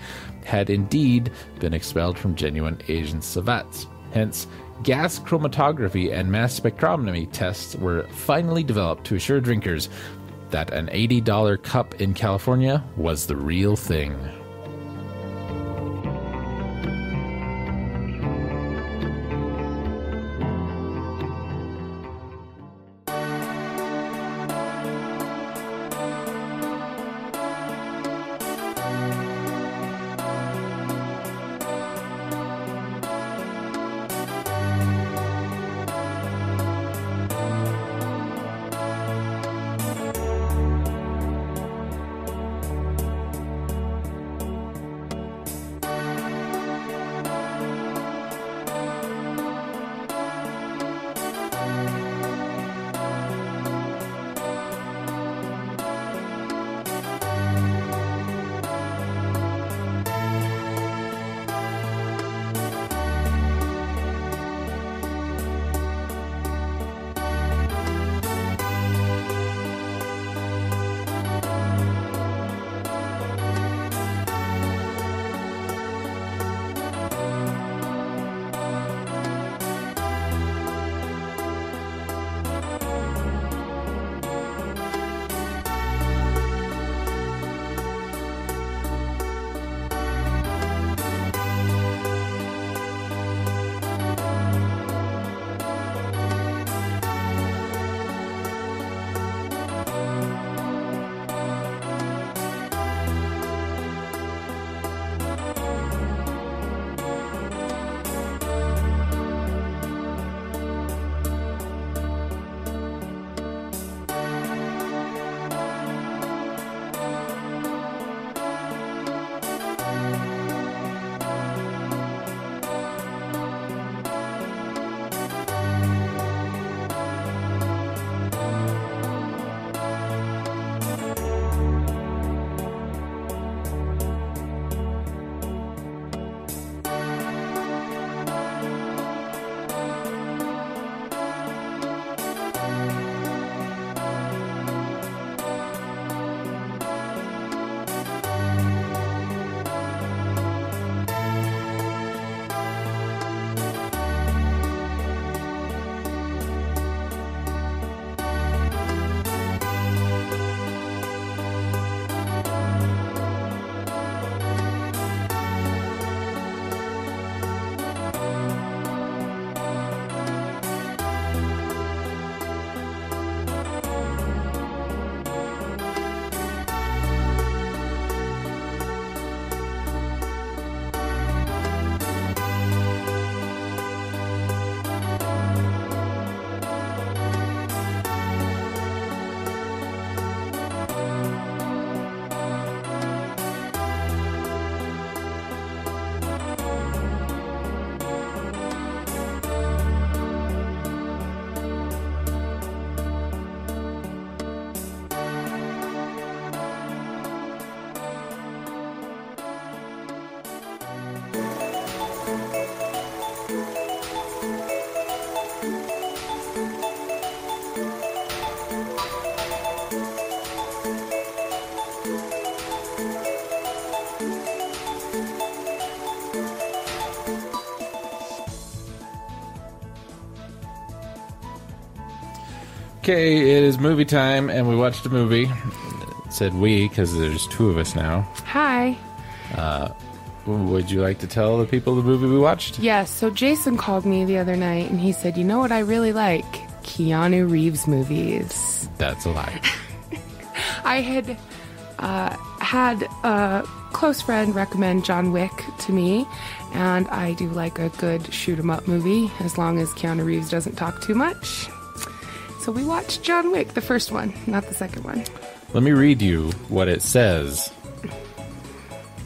had indeed been expelled from genuine Asian civets. Hence, gas chromatography and mass spectrometry tests were finally developed to assure drinkers that an eighty dollar cup in California was the real thing. Okay, it is movie time, and we watched a movie. It said we, because there's two of us now. Hi. Uh, would you like to tell the people the movie we watched? Yes, yeah, so Jason called me the other night, and he said, you know what I really like? Keanu Reeves movies. That's a lie. I had uh, had a close friend recommend John Wick to me, and I do like a good shoot-em-up movie, as long as Keanu Reeves doesn't talk too much. So we watched John Wick, the first one, not the second one. Let me read you what it says.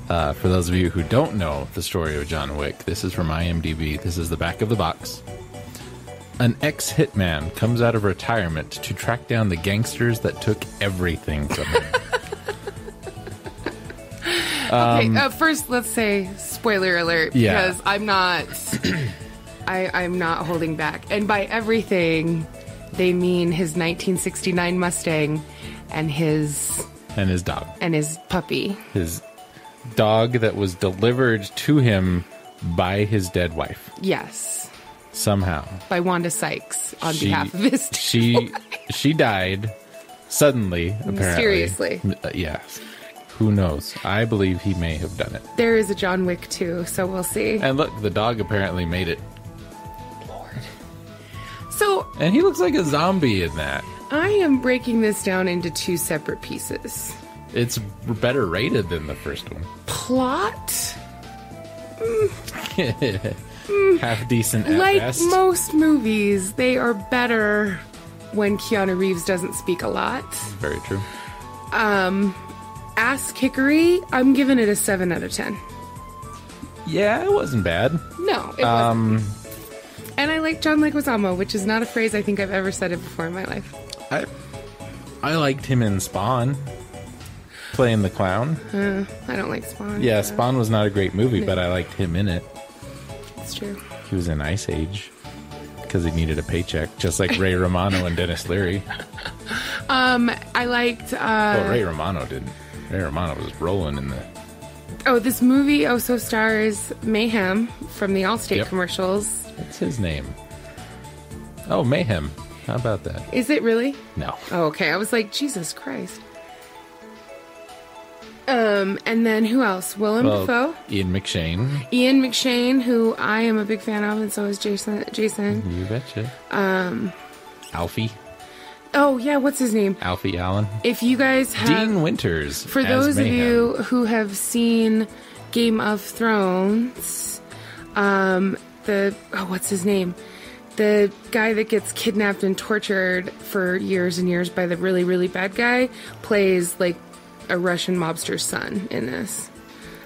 Uh, for those of you who don't know the story of John Wick, this is from I M D B. This is the back of the box. An ex-hitman comes out of retirement to track down the gangsters that took everything from him. um, okay, uh, first, let's say spoiler alert, yeah. because I'm not, I, I'm not holding back. And by everything, they mean his nineteen sixty-nine Mustang and his... And his dog. And his puppy. His dog that was delivered to him by his dead wife. Yes. Somehow. By Wanda Sykes on she, behalf of his dead she, wife. She died suddenly, apparently. Mysteriously. Uh, yes. Who knows? I believe he may have done it. There is a John Wick too, so we'll see. And look, the dog apparently made it. Lord. So... And he looks like a zombie in that. I am breaking this down into two separate pieces. It's better rated than the first one. Plot? Mm. mm. Half decent at like best. Like most movies, they are better when Keanu Reeves doesn't speak a lot. Very true. Um, Ass Hickory, I'm giving it a seven out of ten. Yeah, it wasn't bad. No, it um, wasn't. And I like John Leguizamo, which is not a phrase I think I've ever said it before in my life. I I liked him in Spawn, playing the clown. Uh, I don't like Spawn. Yeah, so. Spawn was not a great movie, no. but I liked him in it. It's true. He was in Ice Age because he needed a paycheck, just like Ray Romano and Dennis Leary. Um, I liked... Uh, well, Ray Romano didn't. Ray Romano was rolling in the... Oh, this movie also stars Mayhem from the Allstate yep. commercials. What's his name? Oh, Mayhem. How about that? Is it really? No. Oh, okay. I was like, Jesus Christ. Um, and then who else? Willem well, Dafoe? Ian McShane. Ian McShane, who I am a big fan of, and so is Jason. Jason. You betcha. Um, Alfie. Oh, yeah. What's his name? Alfie Allen. If you guys have... Dean Winters. For those Mayhem. of you who have seen Game of Thrones, um... The oh, what's his name? The guy that gets kidnapped and tortured for years and years by the really, really bad guy plays like a Russian mobster's son in this.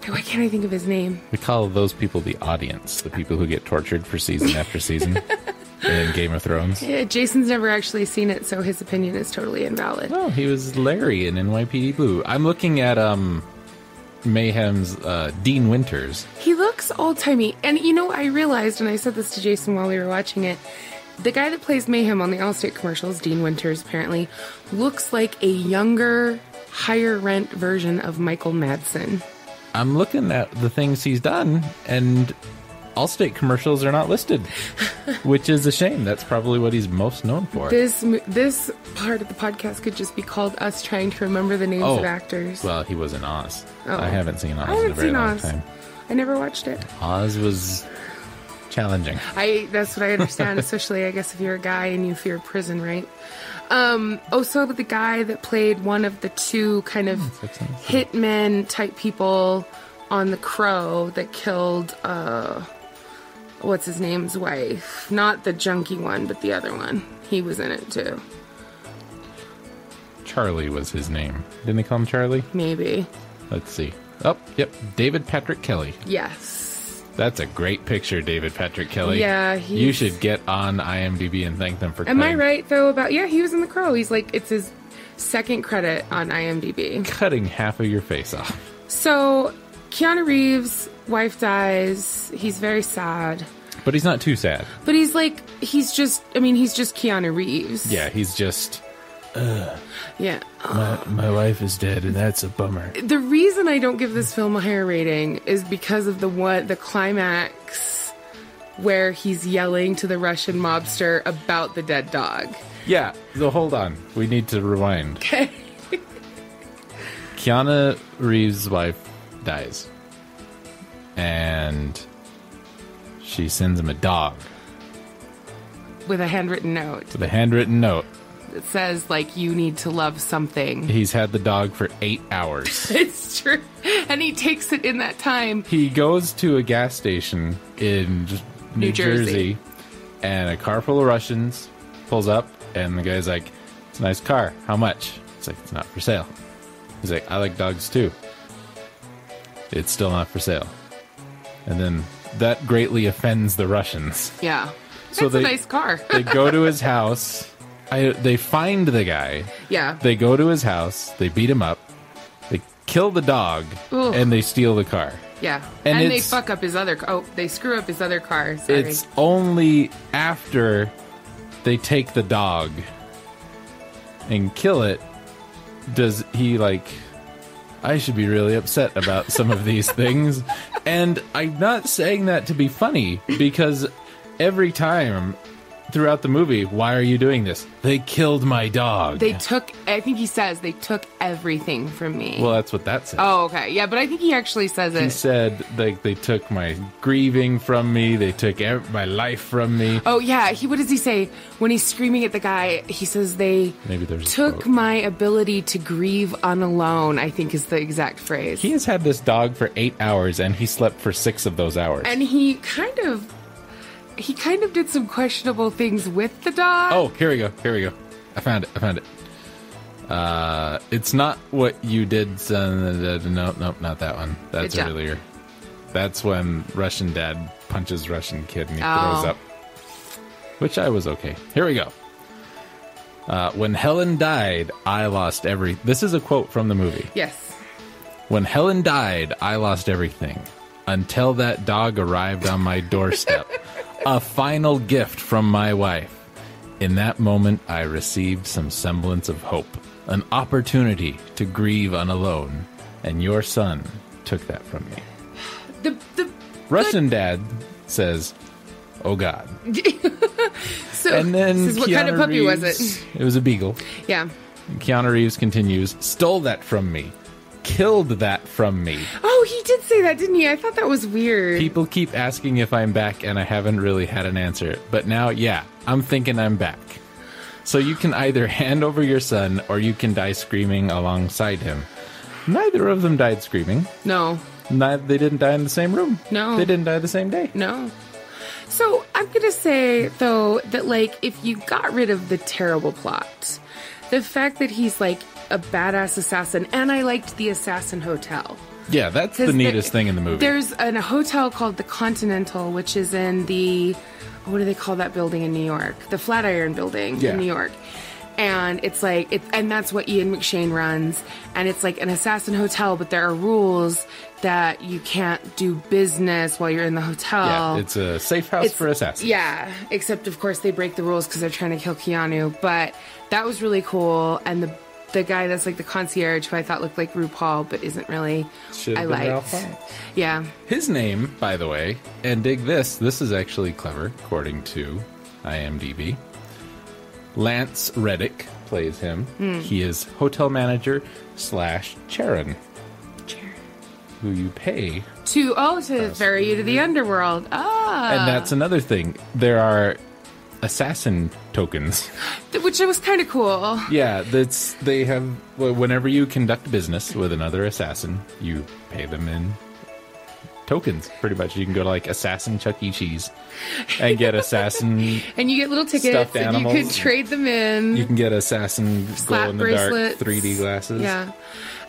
Why can't I think of his name? We call those people the audience, the people who get tortured for season after season in Game of Thrones. Yeah, Jason's never actually seen it, so his opinion is totally invalid. No, he was Larry in N Y P D Blue. I'm looking at um. Mayhem's uh, Dean Winters. He looks old-timey. And, you know, I realized, and I said this to Jason while we were watching it, the guy that plays Mayhem on the Allstate commercials, Dean Winters apparently, looks like a younger, higher-rent version of Michael Madsen. I'm looking at the things he's done, and Allstate commercials are not listed, which is a shame. That's probably what he's most known for. This this part of the podcast could just be called us trying to remember the names oh, of actors. Well, he was in Oz. Oh. I haven't seen Oz I haven't in a very seen long Oz. time. I never watched it. Oz was challenging. I That's what I understand, especially, I guess, if you're a guy and you fear prison, right? Um, also, the guy that played one of the two kind of hitmen-type people on The Crow that killed... Uh, What's his name's wife? Not the junkie one, but the other one. He was in it too. Charlie was his name. Didn't they call him Charlie? Maybe. Let's see. Oh, yep. David Patrick Kelly. Yes. That's a great picture, David Patrick Kelly. Yeah. He's... You should get on I M D B and thank them for. Am cutting... I right though about? Yeah, he was in The Crow. He's like it's his second credit on I M D B. Cutting half of your face off. So, Keanu Reeves' wife dies. He's very sad. But he's not too sad. But he's like, he's just, I mean, he's just Keanu Reeves. Yeah, he's just, ugh. Yeah. My, my wife is dead, and that's a bummer. The reason I don't give this film a higher rating is because of the what the climax where he's yelling to the Russian mobster about the dead dog. Yeah, so hold on. We need to rewind. Okay. Keanu Reeves' wife dies. And she sends him a dog. With a handwritten note. With a handwritten note. It says, like, you need to love something. He's had the dog for eight hours. It's true. And he takes it in that time. He goes to a gas station in New, New Jersey. Jersey. And a car full of Russians pulls up. And the guy's like, it's a nice car. How much? It's like, it's not for sale. He's like, I like dogs too. It's still not for sale. And then that greatly offends the Russians. Yeah. So it's a nice car. They go to his house. I, they find the guy. Yeah. They go to his house. They beat him up. They kill the dog. Ooh. And they steal the car. Yeah. And, and they fuck up his other car. Oh, they screw up his other car. Sorry. It's only after they take the dog and kill it does he, like, I should be really upset about some of these things. And I'm not saying that to be funny, because every time throughout the movie, why are you doing this? They killed my dog. They took, I think he says, they took everything from me. Well, that's what that says. Oh, okay. Yeah, but I think he actually says he it. He said, like, they took my grieving from me. They took ev- my life from me. Oh, yeah. He, what does he say? When he's screaming at the guy, he says, they Maybe took my ability to grieve unalone, I think is the exact phrase. He has had this dog for eight hours, and he slept for six of those hours. And he kind of... He kind of did some questionable things with the dog. Oh, here we go. Here we go. I found it. I found it. Uh, it's not what you did. Uh, no, no, not that one. That's earlier. That's when Russian dad punches Russian kid and he oh. throws up. Which I was okay. Here we go. Uh, when Helen died, I lost every... This is a quote from the movie. Yes. When Helen died, I lost everything. Until that dog arrived on my doorstep. A final gift from my wife. In that moment, I received some semblance of hope, an opportunity to grieve unalone, and your son took that from me. The, the Russian the... dad says, "Oh God." So, and then this is what Keanu kind of puppy Reeves, was it? It was a beagle. Yeah. Keanu Reeves continues, "Stole that from me. Killed that from me." Oh, he did say that, didn't he? I thought that was weird. People keep asking if I'm back, and I haven't really had an answer. But now, yeah, I'm thinking I'm back. So you can either hand over your son, or you can die screaming alongside him. Neither of them died screaming. No. Neither, they didn't die in the same room. No. They didn't die the same day. No. So I'm going to say, though, that, like, if you got rid of the terrible plot, the fact that he's, like, a badass assassin, and I liked the assassin hotel. Yeah, that's the neatest there, thing in the movie. There's an, a hotel called the Continental, which is in the, what do they call that building in New York? The Flatiron Building yeah. in New York. And it's like, it, and that's what Ian McShane runs, and it's like an assassin hotel, but there are rules that you can't do business while you're in the hotel. Yeah, it's a safe house it's, for assassins. Yeah, except of course they break the rules because they're trying to kill Keanu, but that was really cool, and the The guy that's like the concierge, who I thought looked like RuPaul, but isn't really. Should've I liked. Yeah. His name, by the way, and dig this. This is actually clever, according to IMDb. Lance Reddick plays him. Mm. He is hotel manager slash Charon. Charon. Who you pay to oh to ferry you to the underworld. Ah. And that's another thing. There are assassin tokens, which was kind of cool. Yeah, that's they have. Whenever you conduct business with another assassin, you pay them in tokens. Pretty much, you can go to like Assassin Chuck E. Cheese and get assassin, and you get little tickets, and you could trade them in. You can get assassin glow in the dark three D glasses. Yeah,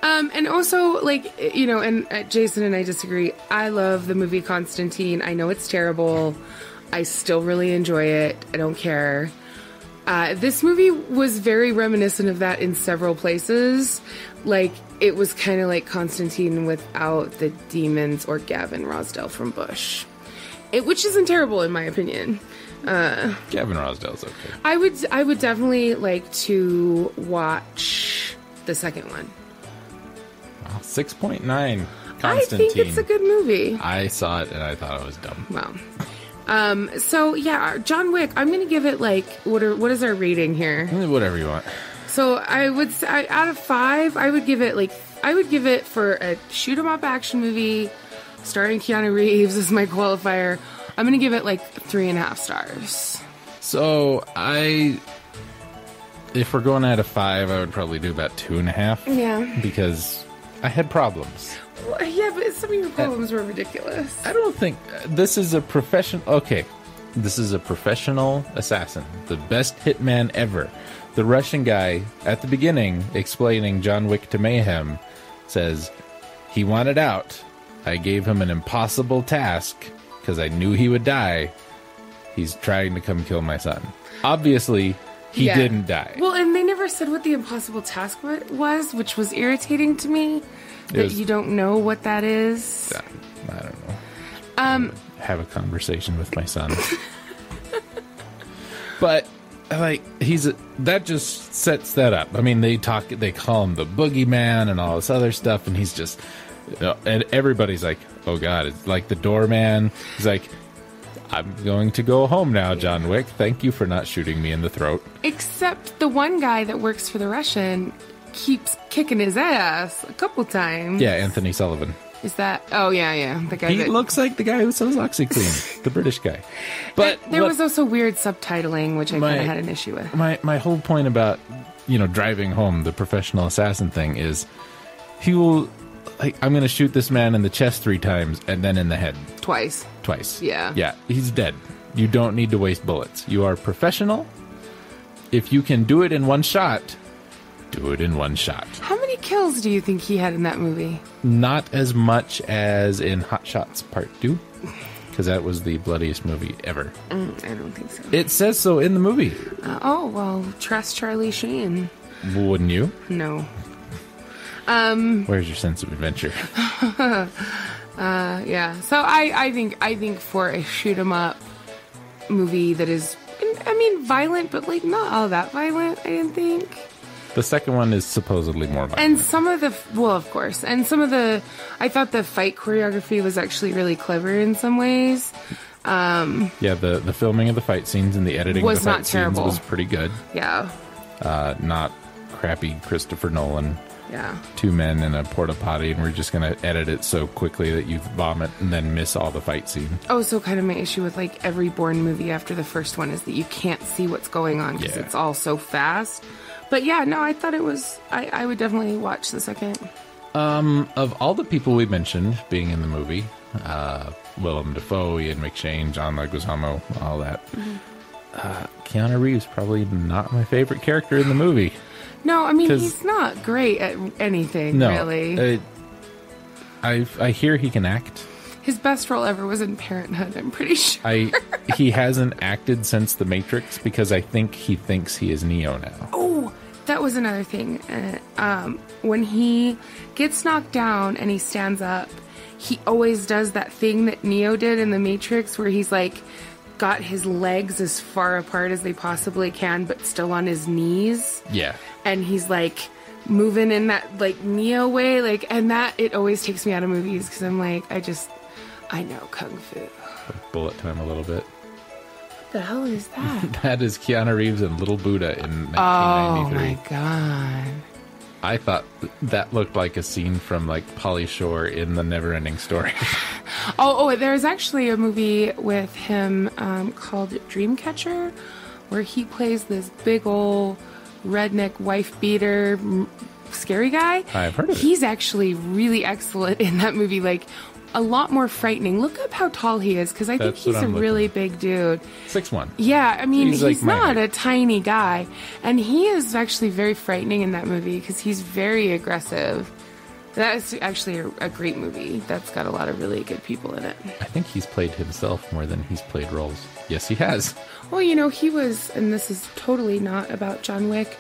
um, and also like you know, and uh, Jason and I disagree. I love the movie Constantine. I know it's terrible. I still really enjoy it. I don't care. Uh, this movie was very reminiscent of that in several places. Like, it was kind of like Constantine without the demons or Gavin Rosdell from Bush. It, which isn't terrible, in my opinion. Uh, Gavin Rosdell's okay. I would, I would definitely like to watch the second one. Wow, six point nine Constantine. I think it's a good movie. I saw it and I thought it was dumb. Wow. Um, so yeah, John Wick, I'm going to give it like, what are, what is our rating here? Whatever you want. So I would say I, out of five, I would give it like, I would give it for a shoot 'em up action movie starring Keanu Reeves as my qualifier. I'm going to give it like three and a half stars. So I, if we're going out of five, I would probably do about two and a half. Yeah. Because I had problems. Well, yeah, but some of your problems were ridiculous. I don't think... This is a professional... Okay. This is a professional assassin. The best hitman ever. The Russian guy, at the beginning, explaining John Wick to Mayhem, says, he wanted out. I gave him an impossible task, because I knew he would die. He's trying to come kill my son. Obviously... He yeah. didn't die. Well, and they never said what the impossible task was, which was irritating to me. That was, you don't know what that is. I don't know. Um, have a conversation with my son. But like he's a, that just sets that up. I mean, they talk, they call him the boogeyman and all this other stuff, and he's just, you know, and everybody's like, "Oh God!" It's like the doorman. He's like. I'm going to go home now, John Wick. Thank you for not shooting me in the throat. Except the one guy that works for the Russian keeps kicking his ass a couple times. Yeah, Anthony Sullivan. Is that... Oh, yeah, yeah. The guy. He that... looks like the guy who sells OxyClean, the British guy. But There, there what, was also weird subtitling, which I kind of had an issue with. My, my whole point about, you know, driving home the professional assassin thing is he will... Like, I'm going to shoot this man in the chest three times and then in the head. Twice. Twice. Yeah. Yeah. He's dead. You don't need to waste bullets. You are professional. If you can do it in one shot, do it in one shot. How many kills do you think he had in that movie? Not as much as in Hot Shots Part two, because that was the bloodiest movie ever. Mm, I don't think so. It says so in the movie. Uh, oh, well, trust Charlie Sheen. Wouldn't you? No. Um, Where's your sense of adventure? uh, yeah. So I, I think I think for a shoot 'em up movie that is, I mean, violent, but like not all that violent. I didn't think. The second one is supposedly more violent. And some of the, well, of course, and some of the, I thought the fight choreography was actually really clever in some ways. Um, yeah, the the filming of the fight scenes and the editing was of the fight not terrible. Scenes was pretty good. Yeah. Uh, not crappy Christopher Nolan. Yeah. Two men in a porta potty, and we're just going to edit it so quickly that you vomit and then miss all the fight scene. Oh, so kind of my issue with like every Bourne movie after the first one is that you can't see what's going on because yeah. it's all so fast. But yeah, no, I thought it was. I, I would definitely watch the second. Um, of all the people we mentioned being in the movie, uh, Willem Dafoe, Ian McShane, John Leguizamo, all that. Mm-hmm. Uh, Keanu Reeves probably not my favorite character in the movie. No, I mean, he's not great at anything, no, really. Uh, I I hear he can act. His best role ever was in Parenthood, I'm pretty sure. I He hasn't acted since The Matrix because I think he thinks he is Neo now. Oh, that was another thing. Uh, um, when he gets knocked down and he stands up, he always does that thing that Neo did in The Matrix where he's like got his legs as far apart as they possibly can, but still on his knees. Yeah. And he's like moving in that like Neo way, like, and that it always takes me out of movies because I'm like, I just, I know kung fu. Bullet time a little bit. What the hell is that? That is Keanu Reeves and Little Buddha in nineteen ninety-three. Oh my God. I thought that looked like a scene from like Pauly Shore in The Neverending Story. oh, oh, there's actually a movie with him um, called Dreamcatcher, where he plays this big old redneck wife beater, m- scary guy. I've heard of it. He's actually really excellent in that movie. Like a lot more frightening. Look up how tall he is because I That's think he's a really at. big dude. six one. Yeah, I mean, he's, he's like not a tiny guy. And he is actually very frightening in that movie because he's very aggressive. That is actually a, a great movie. That's got a lot of really good people in it. I think he's played himself more than he's played roles. Yes, he has. Well, you know, he was, and this is totally not about John Wick,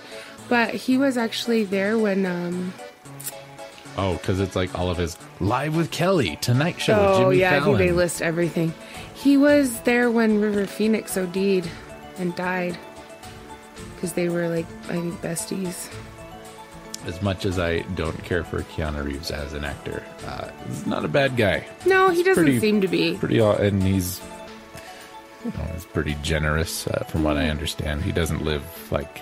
but he was actually there when... Um, Oh, because it's like all of his Live with Kelly, Tonight Show with Jimmy Fallon. Oh, yeah, I think they list everything. He was there when River Phoenix O D'd and died because they were, like, I think, besties. As much as I don't care for Keanu Reeves as an actor, uh, he's not a bad guy. No, he doesn't pretty, seem to be. Pretty, and he's He's pretty generous, uh, from what I understand. He doesn't live like...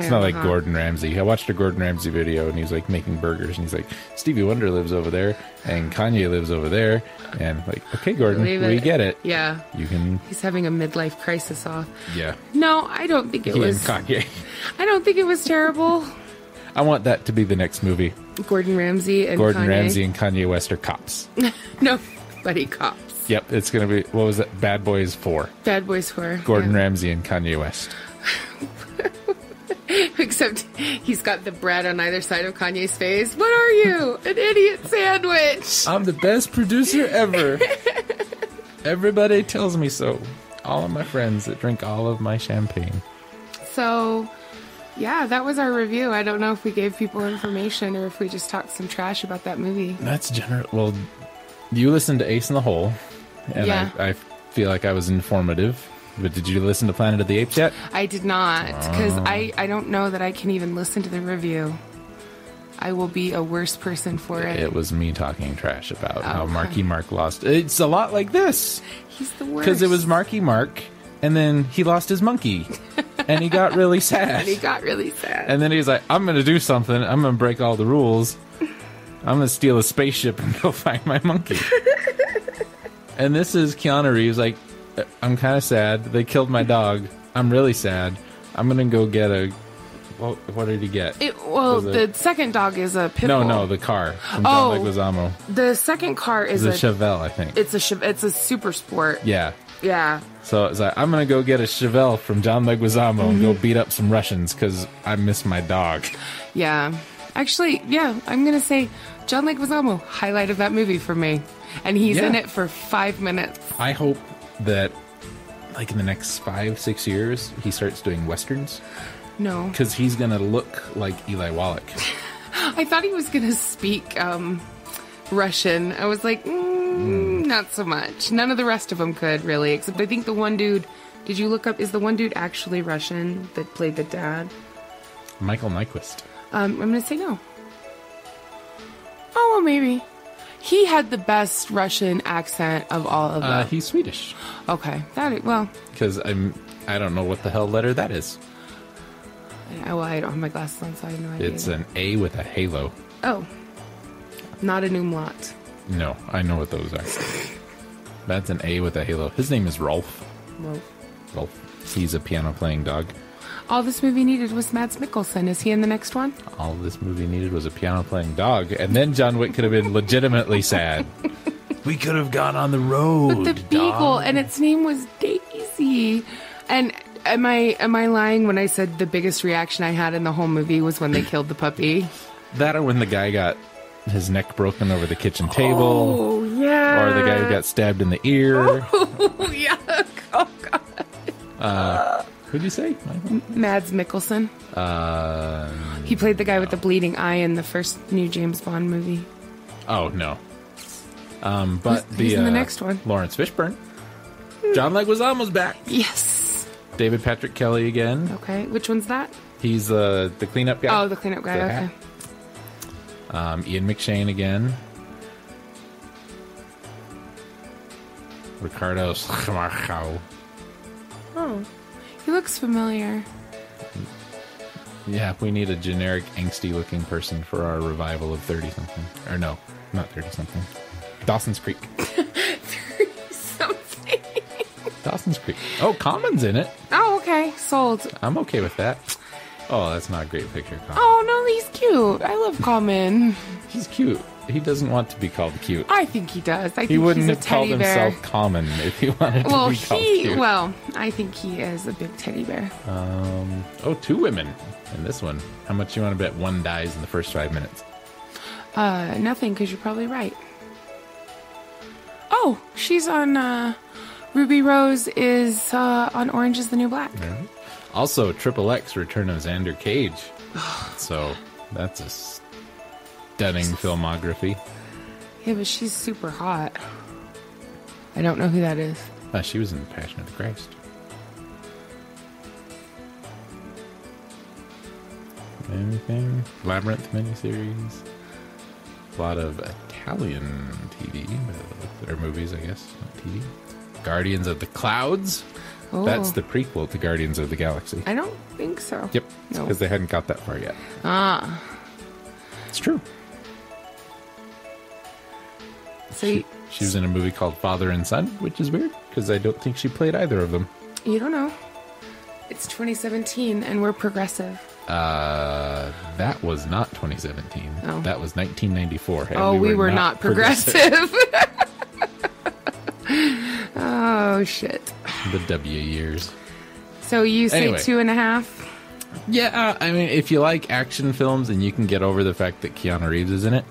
It's not like Gordon Ramsay. I watched a Gordon Ramsay video, and he's like making burgers, and he's like, Stevie Wonder lives over there, and Kanye lives over there, and like, okay, Gordon, we get it. Yeah, you can. He's having a midlife crisis off. Yeah. No, I don't think it was Kanye. I don't think it was terrible. I want that to be the next movie. Gordon Ramsay and Gordon Kanye. Ramsay and Kanye West are cops. No, buddy, cops. Yep, it's gonna be what was that? Bad Boys Four. Bad Boys Four. Gordon yeah. Ramsay and Kanye West. Except he's got the bread on either side of Kanye's face. What are you? An idiot sandwich. I'm the best producer ever. Everybody tells me so. All of my friends that drink all of my champagne. So, yeah, that was our review. I don't know if we gave people information or if we just talked some trash about that movie. That's general. Well, you listened to Ace in the Hole, and yeah. I, I feel like I was informative. But did you listen to Planet of the Apes yet? I did not, because oh. I, I don't know that I can even listen to the review. I will be a worse person for it. It was me talking trash about okay. how Marky Mark lost. It's a lot like this. He's the worst. Because it was Marky Mark, and then he lost his monkey, and he got really sad. And he got really sad. And then he's like, I'm going to do something. I'm going to break all the rules. I'm going to steal a spaceship and go find my monkey. And this is Keanu Reeves like, I'm kind of sad. They killed my dog. I'm really sad. I'm going to go get a... Well, what did he get? It, well, the a, second dog is a pit bull. No, no, the car. From oh, John Leguizamo. The second car is it's a... It's a Chevelle, I think. It's a it's a super sport. Yeah. Yeah. So it's like, I'm going to go get a Chevelle from John Leguizamo mm-hmm. and go beat up some Russians because I miss my dog. Yeah. Actually, yeah, I'm going to say John Leguizamo, highlight of that movie for me. And he's yeah. in it for five minutes. I hope... that like in the next five six years he starts doing westerns. No, because he's gonna look like Eli Wallach. I thought he was gonna speak um Russian. I was like mm, mm. not so much. None of the rest of them could really, except I think the one dude. Did you look up, is the one dude actually Russian that played the dad? Michael Nyquist. um I'm gonna say no. Oh, well, maybe. He had the best Russian accent of all of them. Uh, he's Swedish. Okay. That is, well. Because I'm, I don't know what the hell letter that is. I, well, I don't have my glasses on, so I have no idea. It's an A with a halo. Oh. Not an umlaut. No, I know what those are. That's an A with a halo. His name is Rolf. Rolf. Rolf. He's a piano-playing dog. All this movie needed was Mads Mikkelsen. Is he in the next one? All this movie needed was a piano-playing dog. And then John Wick could have been legitimately sad. We could have gone on the road, but the dog. Beagle, and its name was Daisy. And am I am I lying when I said the biggest reaction I had in the whole movie was when they killed the puppy? That or when the guy got his neck broken over the kitchen table. Oh, yeah. Or the guy who got stabbed in the ear. Oh, yeah. Oh, God. Uh... Who'd you say? Mads Mikkelsen. Uh, he played the guy no. with the bleeding eye in the first new James Bond movie. Oh, no. Um, but who's, the, who's in the uh, next one? Lawrence Fishburne. John Leguizamo's back. Yes. David Patrick Kelly again. Okay. Which one's that? He's uh, the cleanup guy. Oh, the cleanup guy. The okay. Um, Ian McShane again. Ricardo Scamarjo. Oh. He looks familiar. Yeah, we need a generic angsty-looking person for our revival of thirty-something. Or no, not thirty-something. Dawson's Creek. thirty-something. Dawson's Creek. Oh, Common's in it. Oh, okay. Sold. I'm okay with that. Oh, that's not a great picture, Common. Oh, no, he's cute. I love Common. He's cute. He doesn't want to be called cute. I think he does. I think he wouldn't he's have called bear. himself Common if he wanted well, to be called he, cute. Well, I think he is a big teddy bear. Um, oh, two women in this one. How much you want to bet one dies in the first five minutes? Uh, nothing, because you're probably right. Oh, she's on... Uh, Ruby Rose is uh, on Orange is the New Black. Mm-hmm. Also, Triple X, Return of Xander Cage. So, that's a... stunning filmography. Yeah, but she's super hot. I don't know who that is. Uh, she was in The Passion of the Christ. Anything? Labyrinth miniseries. A lot of Italian T V, or movies, I guess. Not T V. Guardians of the Clouds. Oh. That's the prequel to Guardians of the Galaxy. I don't think so. Yep, because no. they hadn't got that far yet. Ah. It's true. So she, you, she was in a movie called Father and Son, which is weird, because I don't think she played either of them. You don't know. It's twenty seventeen, and we're progressive. Uh, that was not twenty seventeen. Oh. That was nineteen ninety-four. And oh, we, we were, were not, not progressive. progressive. Oh, shit. The W years. So you say anyway. two and a half? Yeah, I mean, if you like action films and you can get over the fact that Keanu Reeves is in it.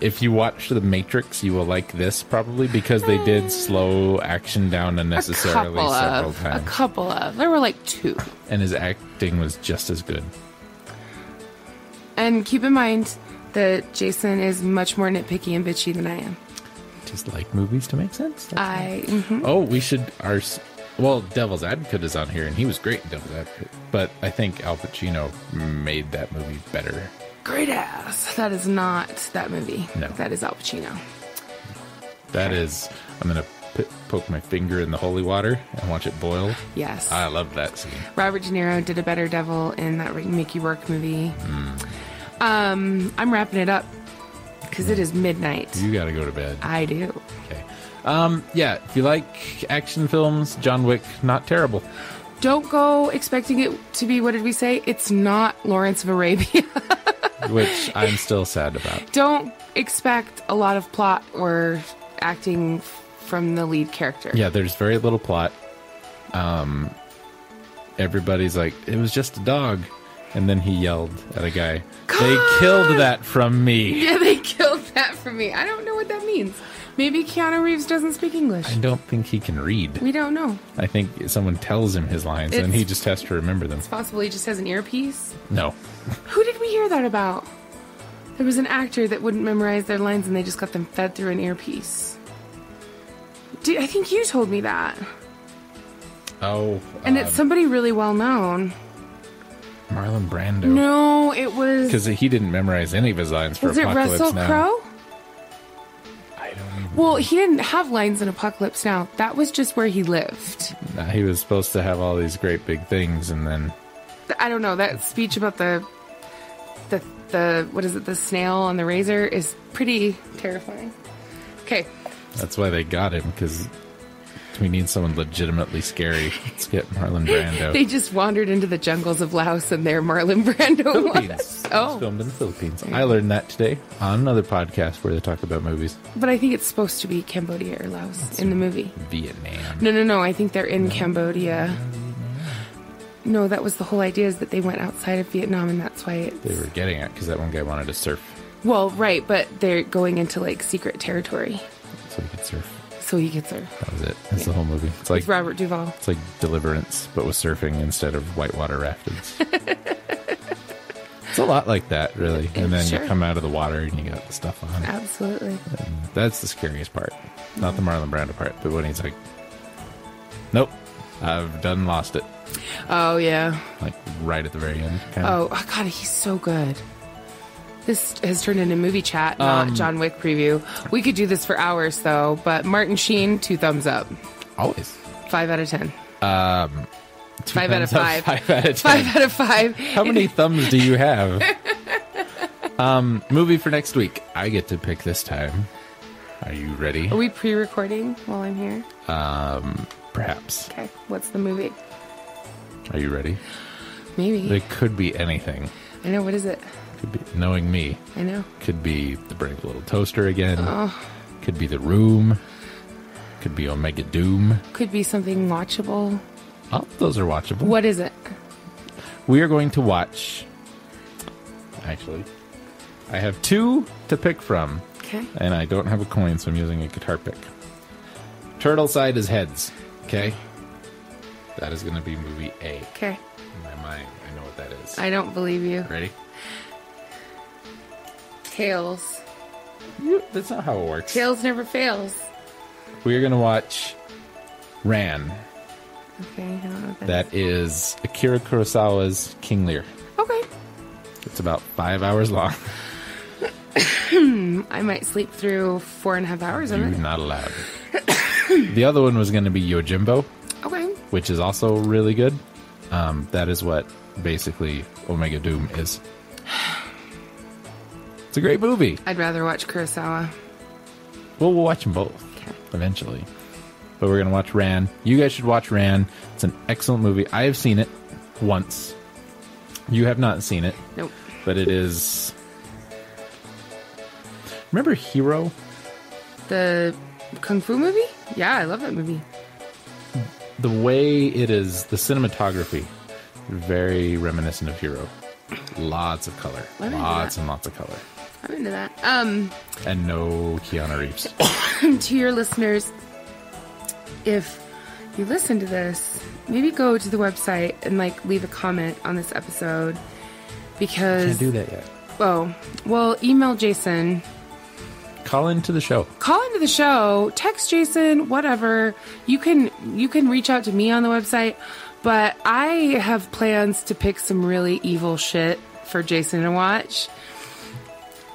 If you watch The Matrix, you will like this probably, because they did slow action down unnecessarily a several of, times. A couple of. There were like two. And his acting was just as good. And keep in mind that Jason is much more nitpicky and bitchy than I am. Just like movies to make sense. That's I. Nice. Mm-hmm. Oh, we should... Our, well, Devil's Advocate is on here, and he was great in Devil's Advocate. But I think Al Pacino made that movie better. Great ass. That is not that movie. No. That is Al Pacino. That okay. is... I'm going to poke my finger in the holy water and watch it boil. Yes. I love that scene. Robert De Niro did a better devil in that Make You Work movie. Mm. Um, I'm wrapping it up because mm. it is midnight. You got to go to bed. I do. Okay. Um, yeah, if you like action films, John Wick, not terrible. Don't go expecting it to be, what did we say? It's not Lawrence of Arabia. Which I'm still sad about. Don't expect a lot of plot or acting from the lead character. Yeah, there's very little plot. Um, everybody's like, it was just a dog. And then he yelled at a guy. God! They killed that from me. Yeah, they killed that from me. I don't know what that means. Maybe Keanu Reeves doesn't speak English. I don't think he can read. We don't know. I think someone tells him his lines, it's, and he just has to remember them. It's possible he just has an earpiece. No. Who did we hear that about? There was an actor that wouldn't memorize their lines, and they just got them fed through an earpiece. Dude, I think you told me that. Oh. And um, it's somebody really well known. Marlon Brando. No, it was... Because he didn't memorize any of his lines for Apocalypse Now. Was it Russell Crowe? I don't even Well, know. He didn't have lines in Apocalypse Now. That was just where he lived. Nah, he was supposed to have all these great big things, and then... I don't know. That speech about the... The... the what is it? The snail on the razor is pretty terrifying. Okay. That's why they got him, because... We need someone legitimately scary. Let's get Marlon Brando. They just wandered into the jungles of Laos, and there Marlon Brando was. Oh. It's filmed in the Philippines. I learned that today on another podcast where they talk about movies. But I think it's supposed to be Cambodia or Laos That's in the movie. Vietnam. No, no, no. I think they're in no. Cambodia. No, that was the whole idea, is that they went outside of Vietnam, and that's why it's... They were getting it because that one guy wanted to surf. Well, right, but they're going into, like, secret territory. So he could surf. So he gets her. That was it. That's yeah. the whole movie. It's like it's Robert Duvall. It's like Deliverance, but with surfing instead of whitewater rapids. It's a lot like that, really. It, and then sure. you come out of the water and you got the stuff on. Absolutely. And that's the scariest part. Mm-hmm. Not the Marlon Brando part, but when he's like, nope, I've done lost it. Oh, yeah. Like right at the very end. Kind oh, of. God, he's so good. This has turned into movie chat, not um, John Wick preview. We could do this for hours, though. But Martin Sheen, two thumbs up. Always. Five out of ten. Um, five out of five. Up, five out of ten. Five out of five. How many thumbs do you have? um, movie for next week. I get to pick this time. Are you ready? Are we pre-recording while I'm here? Um, perhaps. Okay. What's the movie? Are you ready? Maybe. It could be anything. I know. What is it? Could be, knowing me, I know. Could be The Brave Little Toaster again. Oh. Could be The Room. Could be Omega Doom. Could be something watchable. Oh, those are watchable. What is it? We are going to watch. Actually, I have two to pick from. Okay. And I don't have a coin, so I'm using a guitar pick. Turtle side is heads. Okay. That is going to be movie A. Okay. In my mind, I know what that is. I don't believe you. Ready? Tails. That's not how it works. Tails never fails. We are going to watch Ran. Okay, I don't know what that, that is. That is Akira Kurosawa's King Lear. Okay. It's about five hours long. I might sleep through four and a half hours of it. You're not allowed. The other one was going to be Yojimbo, okay, which is also really good. Um, that is what basically Omega Doom is. It's a great movie. I'd rather watch Kurosawa. Well, we'll watch them both okay. eventually. But we're going to watch Ran. You guys should watch Ran. It's an excellent movie. I have seen it once. You have not seen it. Nope. But it is... Remember Hero? The Kung Fu movie? Yeah, I love that movie. The way it is, the cinematography, very reminiscent of Hero. Lots of color. I'm lots and lots of color. I'm into that. Um, and no Keanu Reeves. To your listeners... If you listen to this, maybe go to the website and like leave a comment on this episode, because I can't do that yet. Well, well, email Jason. Call into the show. Call into the show. Text Jason. Whatever. You can you can reach out to me on the website, but I have plans to pick some really evil shit for Jason to watch.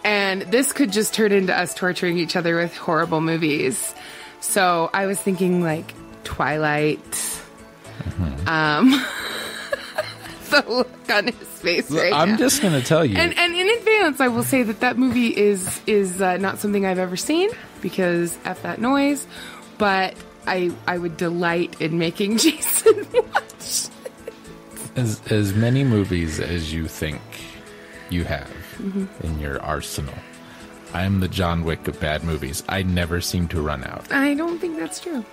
And this could just turn into us torturing each other with horrible movies. So I was thinking like Twilight. Mm-hmm. Um, the look on his face right I'm now. Just going to tell you. And, and in advance, I will say that that movie is is uh, not something I've ever seen, because F that noise. But I I would delight in making Jason watch it. As, as many movies as you think you have mm-hmm. in your arsenal. I'm the John Wick of bad movies. I never seem to run out. I don't think that's true.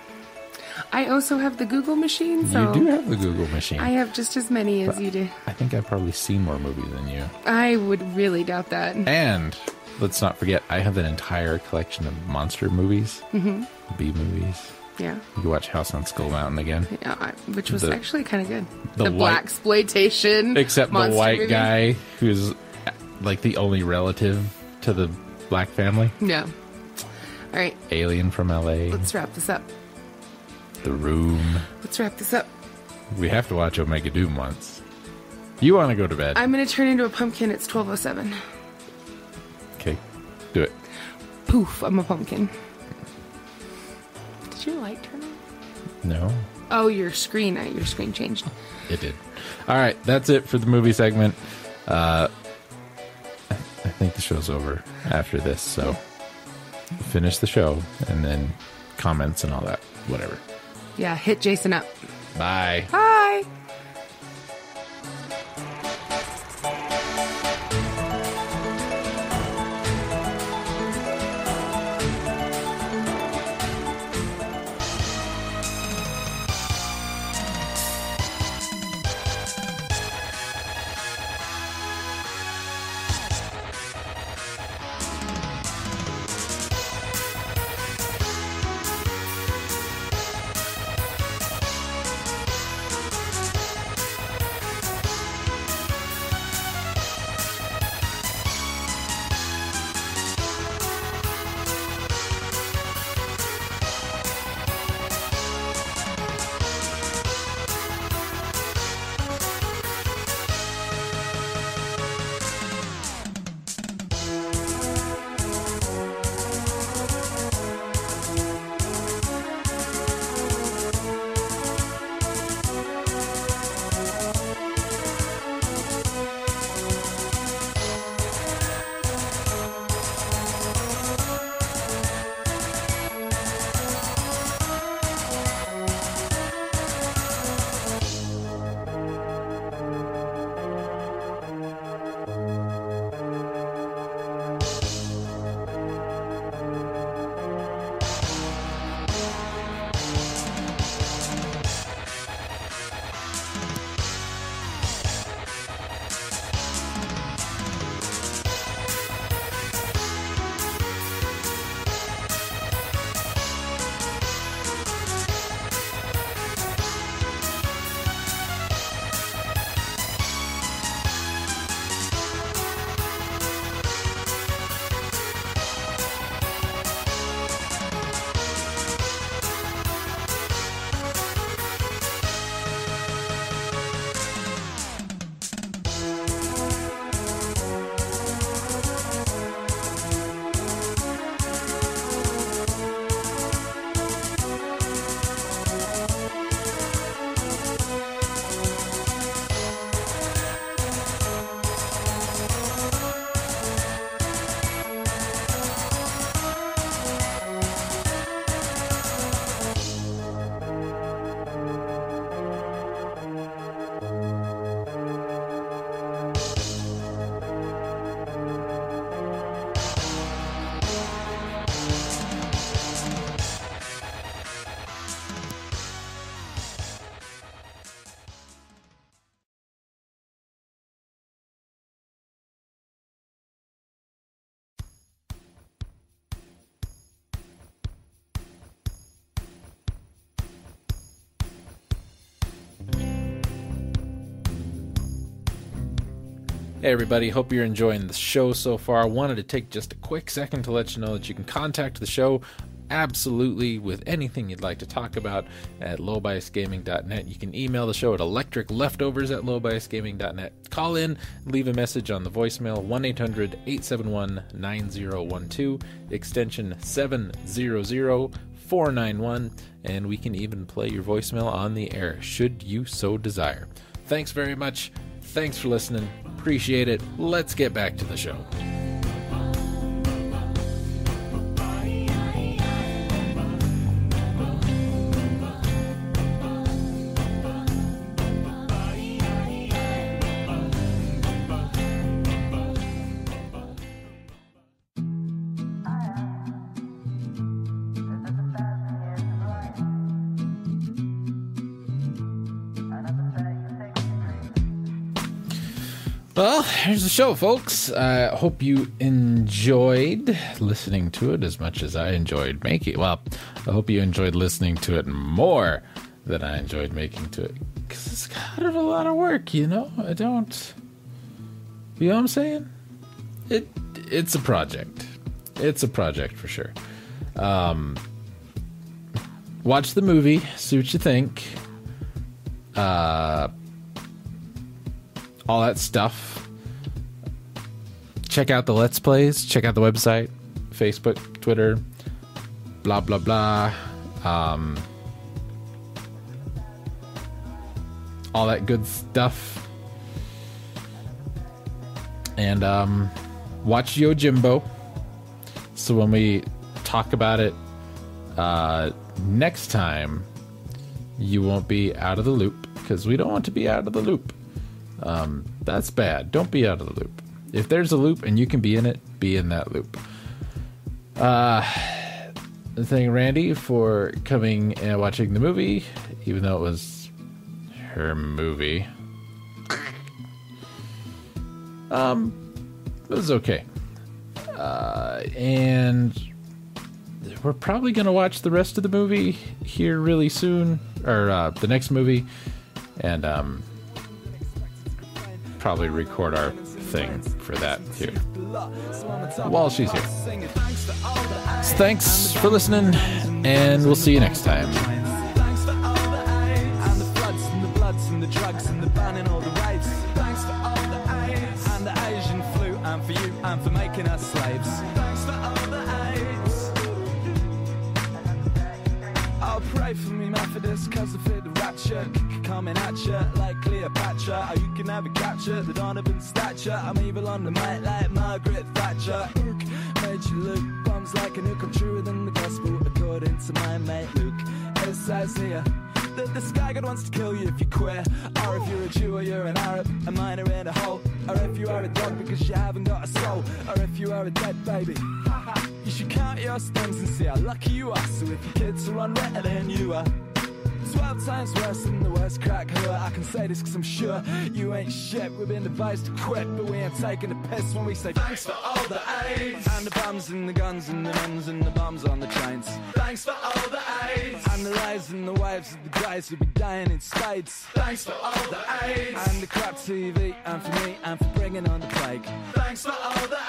I also have the Google machine. So you do have the Google machine. I have just as many as but you do. I think I've probably seen more movies than you. I would really doubt that. And let's not forget, I have an entire collection of monster movies, mm-hmm. B movies. Yeah. You can watch House on Skull Mountain again. Yeah, I, which was the, actually kind of good. The, the blaxploitation. Except the white movies. Guy who's like the only relative to the Black family? Yeah. All right. Alien from L A. Let's wrap this up. The Room. Let's wrap this up. We have to watch Omega Doom once. You want to go to bed. I'm going to turn into a pumpkin. It's twelve oh seven. Okay. Do it. Poof. I'm a pumpkin. Did your light turn on? No. Oh, your screen. Your screen changed. It did. All right. That's it for the movie segment. Uh... I think the show's over after this, so finish the show and then comments and all that, whatever. Yeah, hit Jason up. Bye. Bye. Hey everybody, hope you're enjoying the show so far. I wanted to take just a quick second to let you know that you can contact the show absolutely with anything you'd like to talk about at low bias gaming dot net. You can email the show at electric leftovers at low bias gaming dot net. Call in, leave a message on the voicemail one eight hundred eight seven one nine zero one two, extension seven zero zero four nine one, and we can even play your voicemail on the air should you so desire. Thanks very much. Thanks for listening. Appreciate it. Let's get back to the show. Well, here's the show, folks. I uh, hope you enjoyed listening to it as much as I enjoyed making it. Well, I hope you enjoyed listening to it more than I enjoyed making to it. Because it's kind of a lot of work, you know? I don't... You know what I'm saying? It It's a project. It's a project for sure. Um, watch the movie. See what you think. Uh... all that stuff. Check out the Let's Plays. Check out the website, Facebook, Twitter, blah, blah, blah. Um, all that good stuff. And um, watch Yojimbo. So when we talk about it uh, next time, you won't be out of the loop, because we don't want to be out of the loop. Um, that's bad. Don't be out of the loop. If there's a loop and you can be in it, be in that loop. Uh, thank Randy for coming and watching the movie, even though it was her movie. Um, it was okay. Uh, and we're probably going to watch the rest of the movie here really soon, or uh, the next movie, and um. probably record our thing for that here while she's here. So thanks for listening, and we'll see you next time. Thanks for all the AIDS and the floods and the bloods and the drugs and the ban and all the raves. Thanks for all the AIDS and the Asian flu and for you and for making us slaves. Thanks for all the AIDS. I'll pray for me Methodist, cause I fear the rapture coming at you like Cleopatra. Oh, you can never capture the Donovan stature. I'm evil on the mic like Margaret Thatcher. Luke made you look bombs like a nuke. I'm truer than the gospel according to my mate Luke. It says here that the sky god wants to kill you if you're queer, or if you're a Jew or you're an Arab, a miner in a hole, or if you are a dog because you haven't got a soul, or if you are a dead baby. You should count your stones and see how lucky you are. So if your kids are on wetter than you are, twelve times worse than the worst crack hurt. I can say this cause I'm sure you ain't shit. We've been advised to quit, but we ain't taking a piss when we say thanks for all the AIDS and the bombs and the guns and the nuns and the bombs on the trains. Thanks for all the AIDS and the lies and the wives of the guys who be dying in spades. Thanks for all the AIDS and the crap T V and for me and for bringing on the plague. Thanks for all the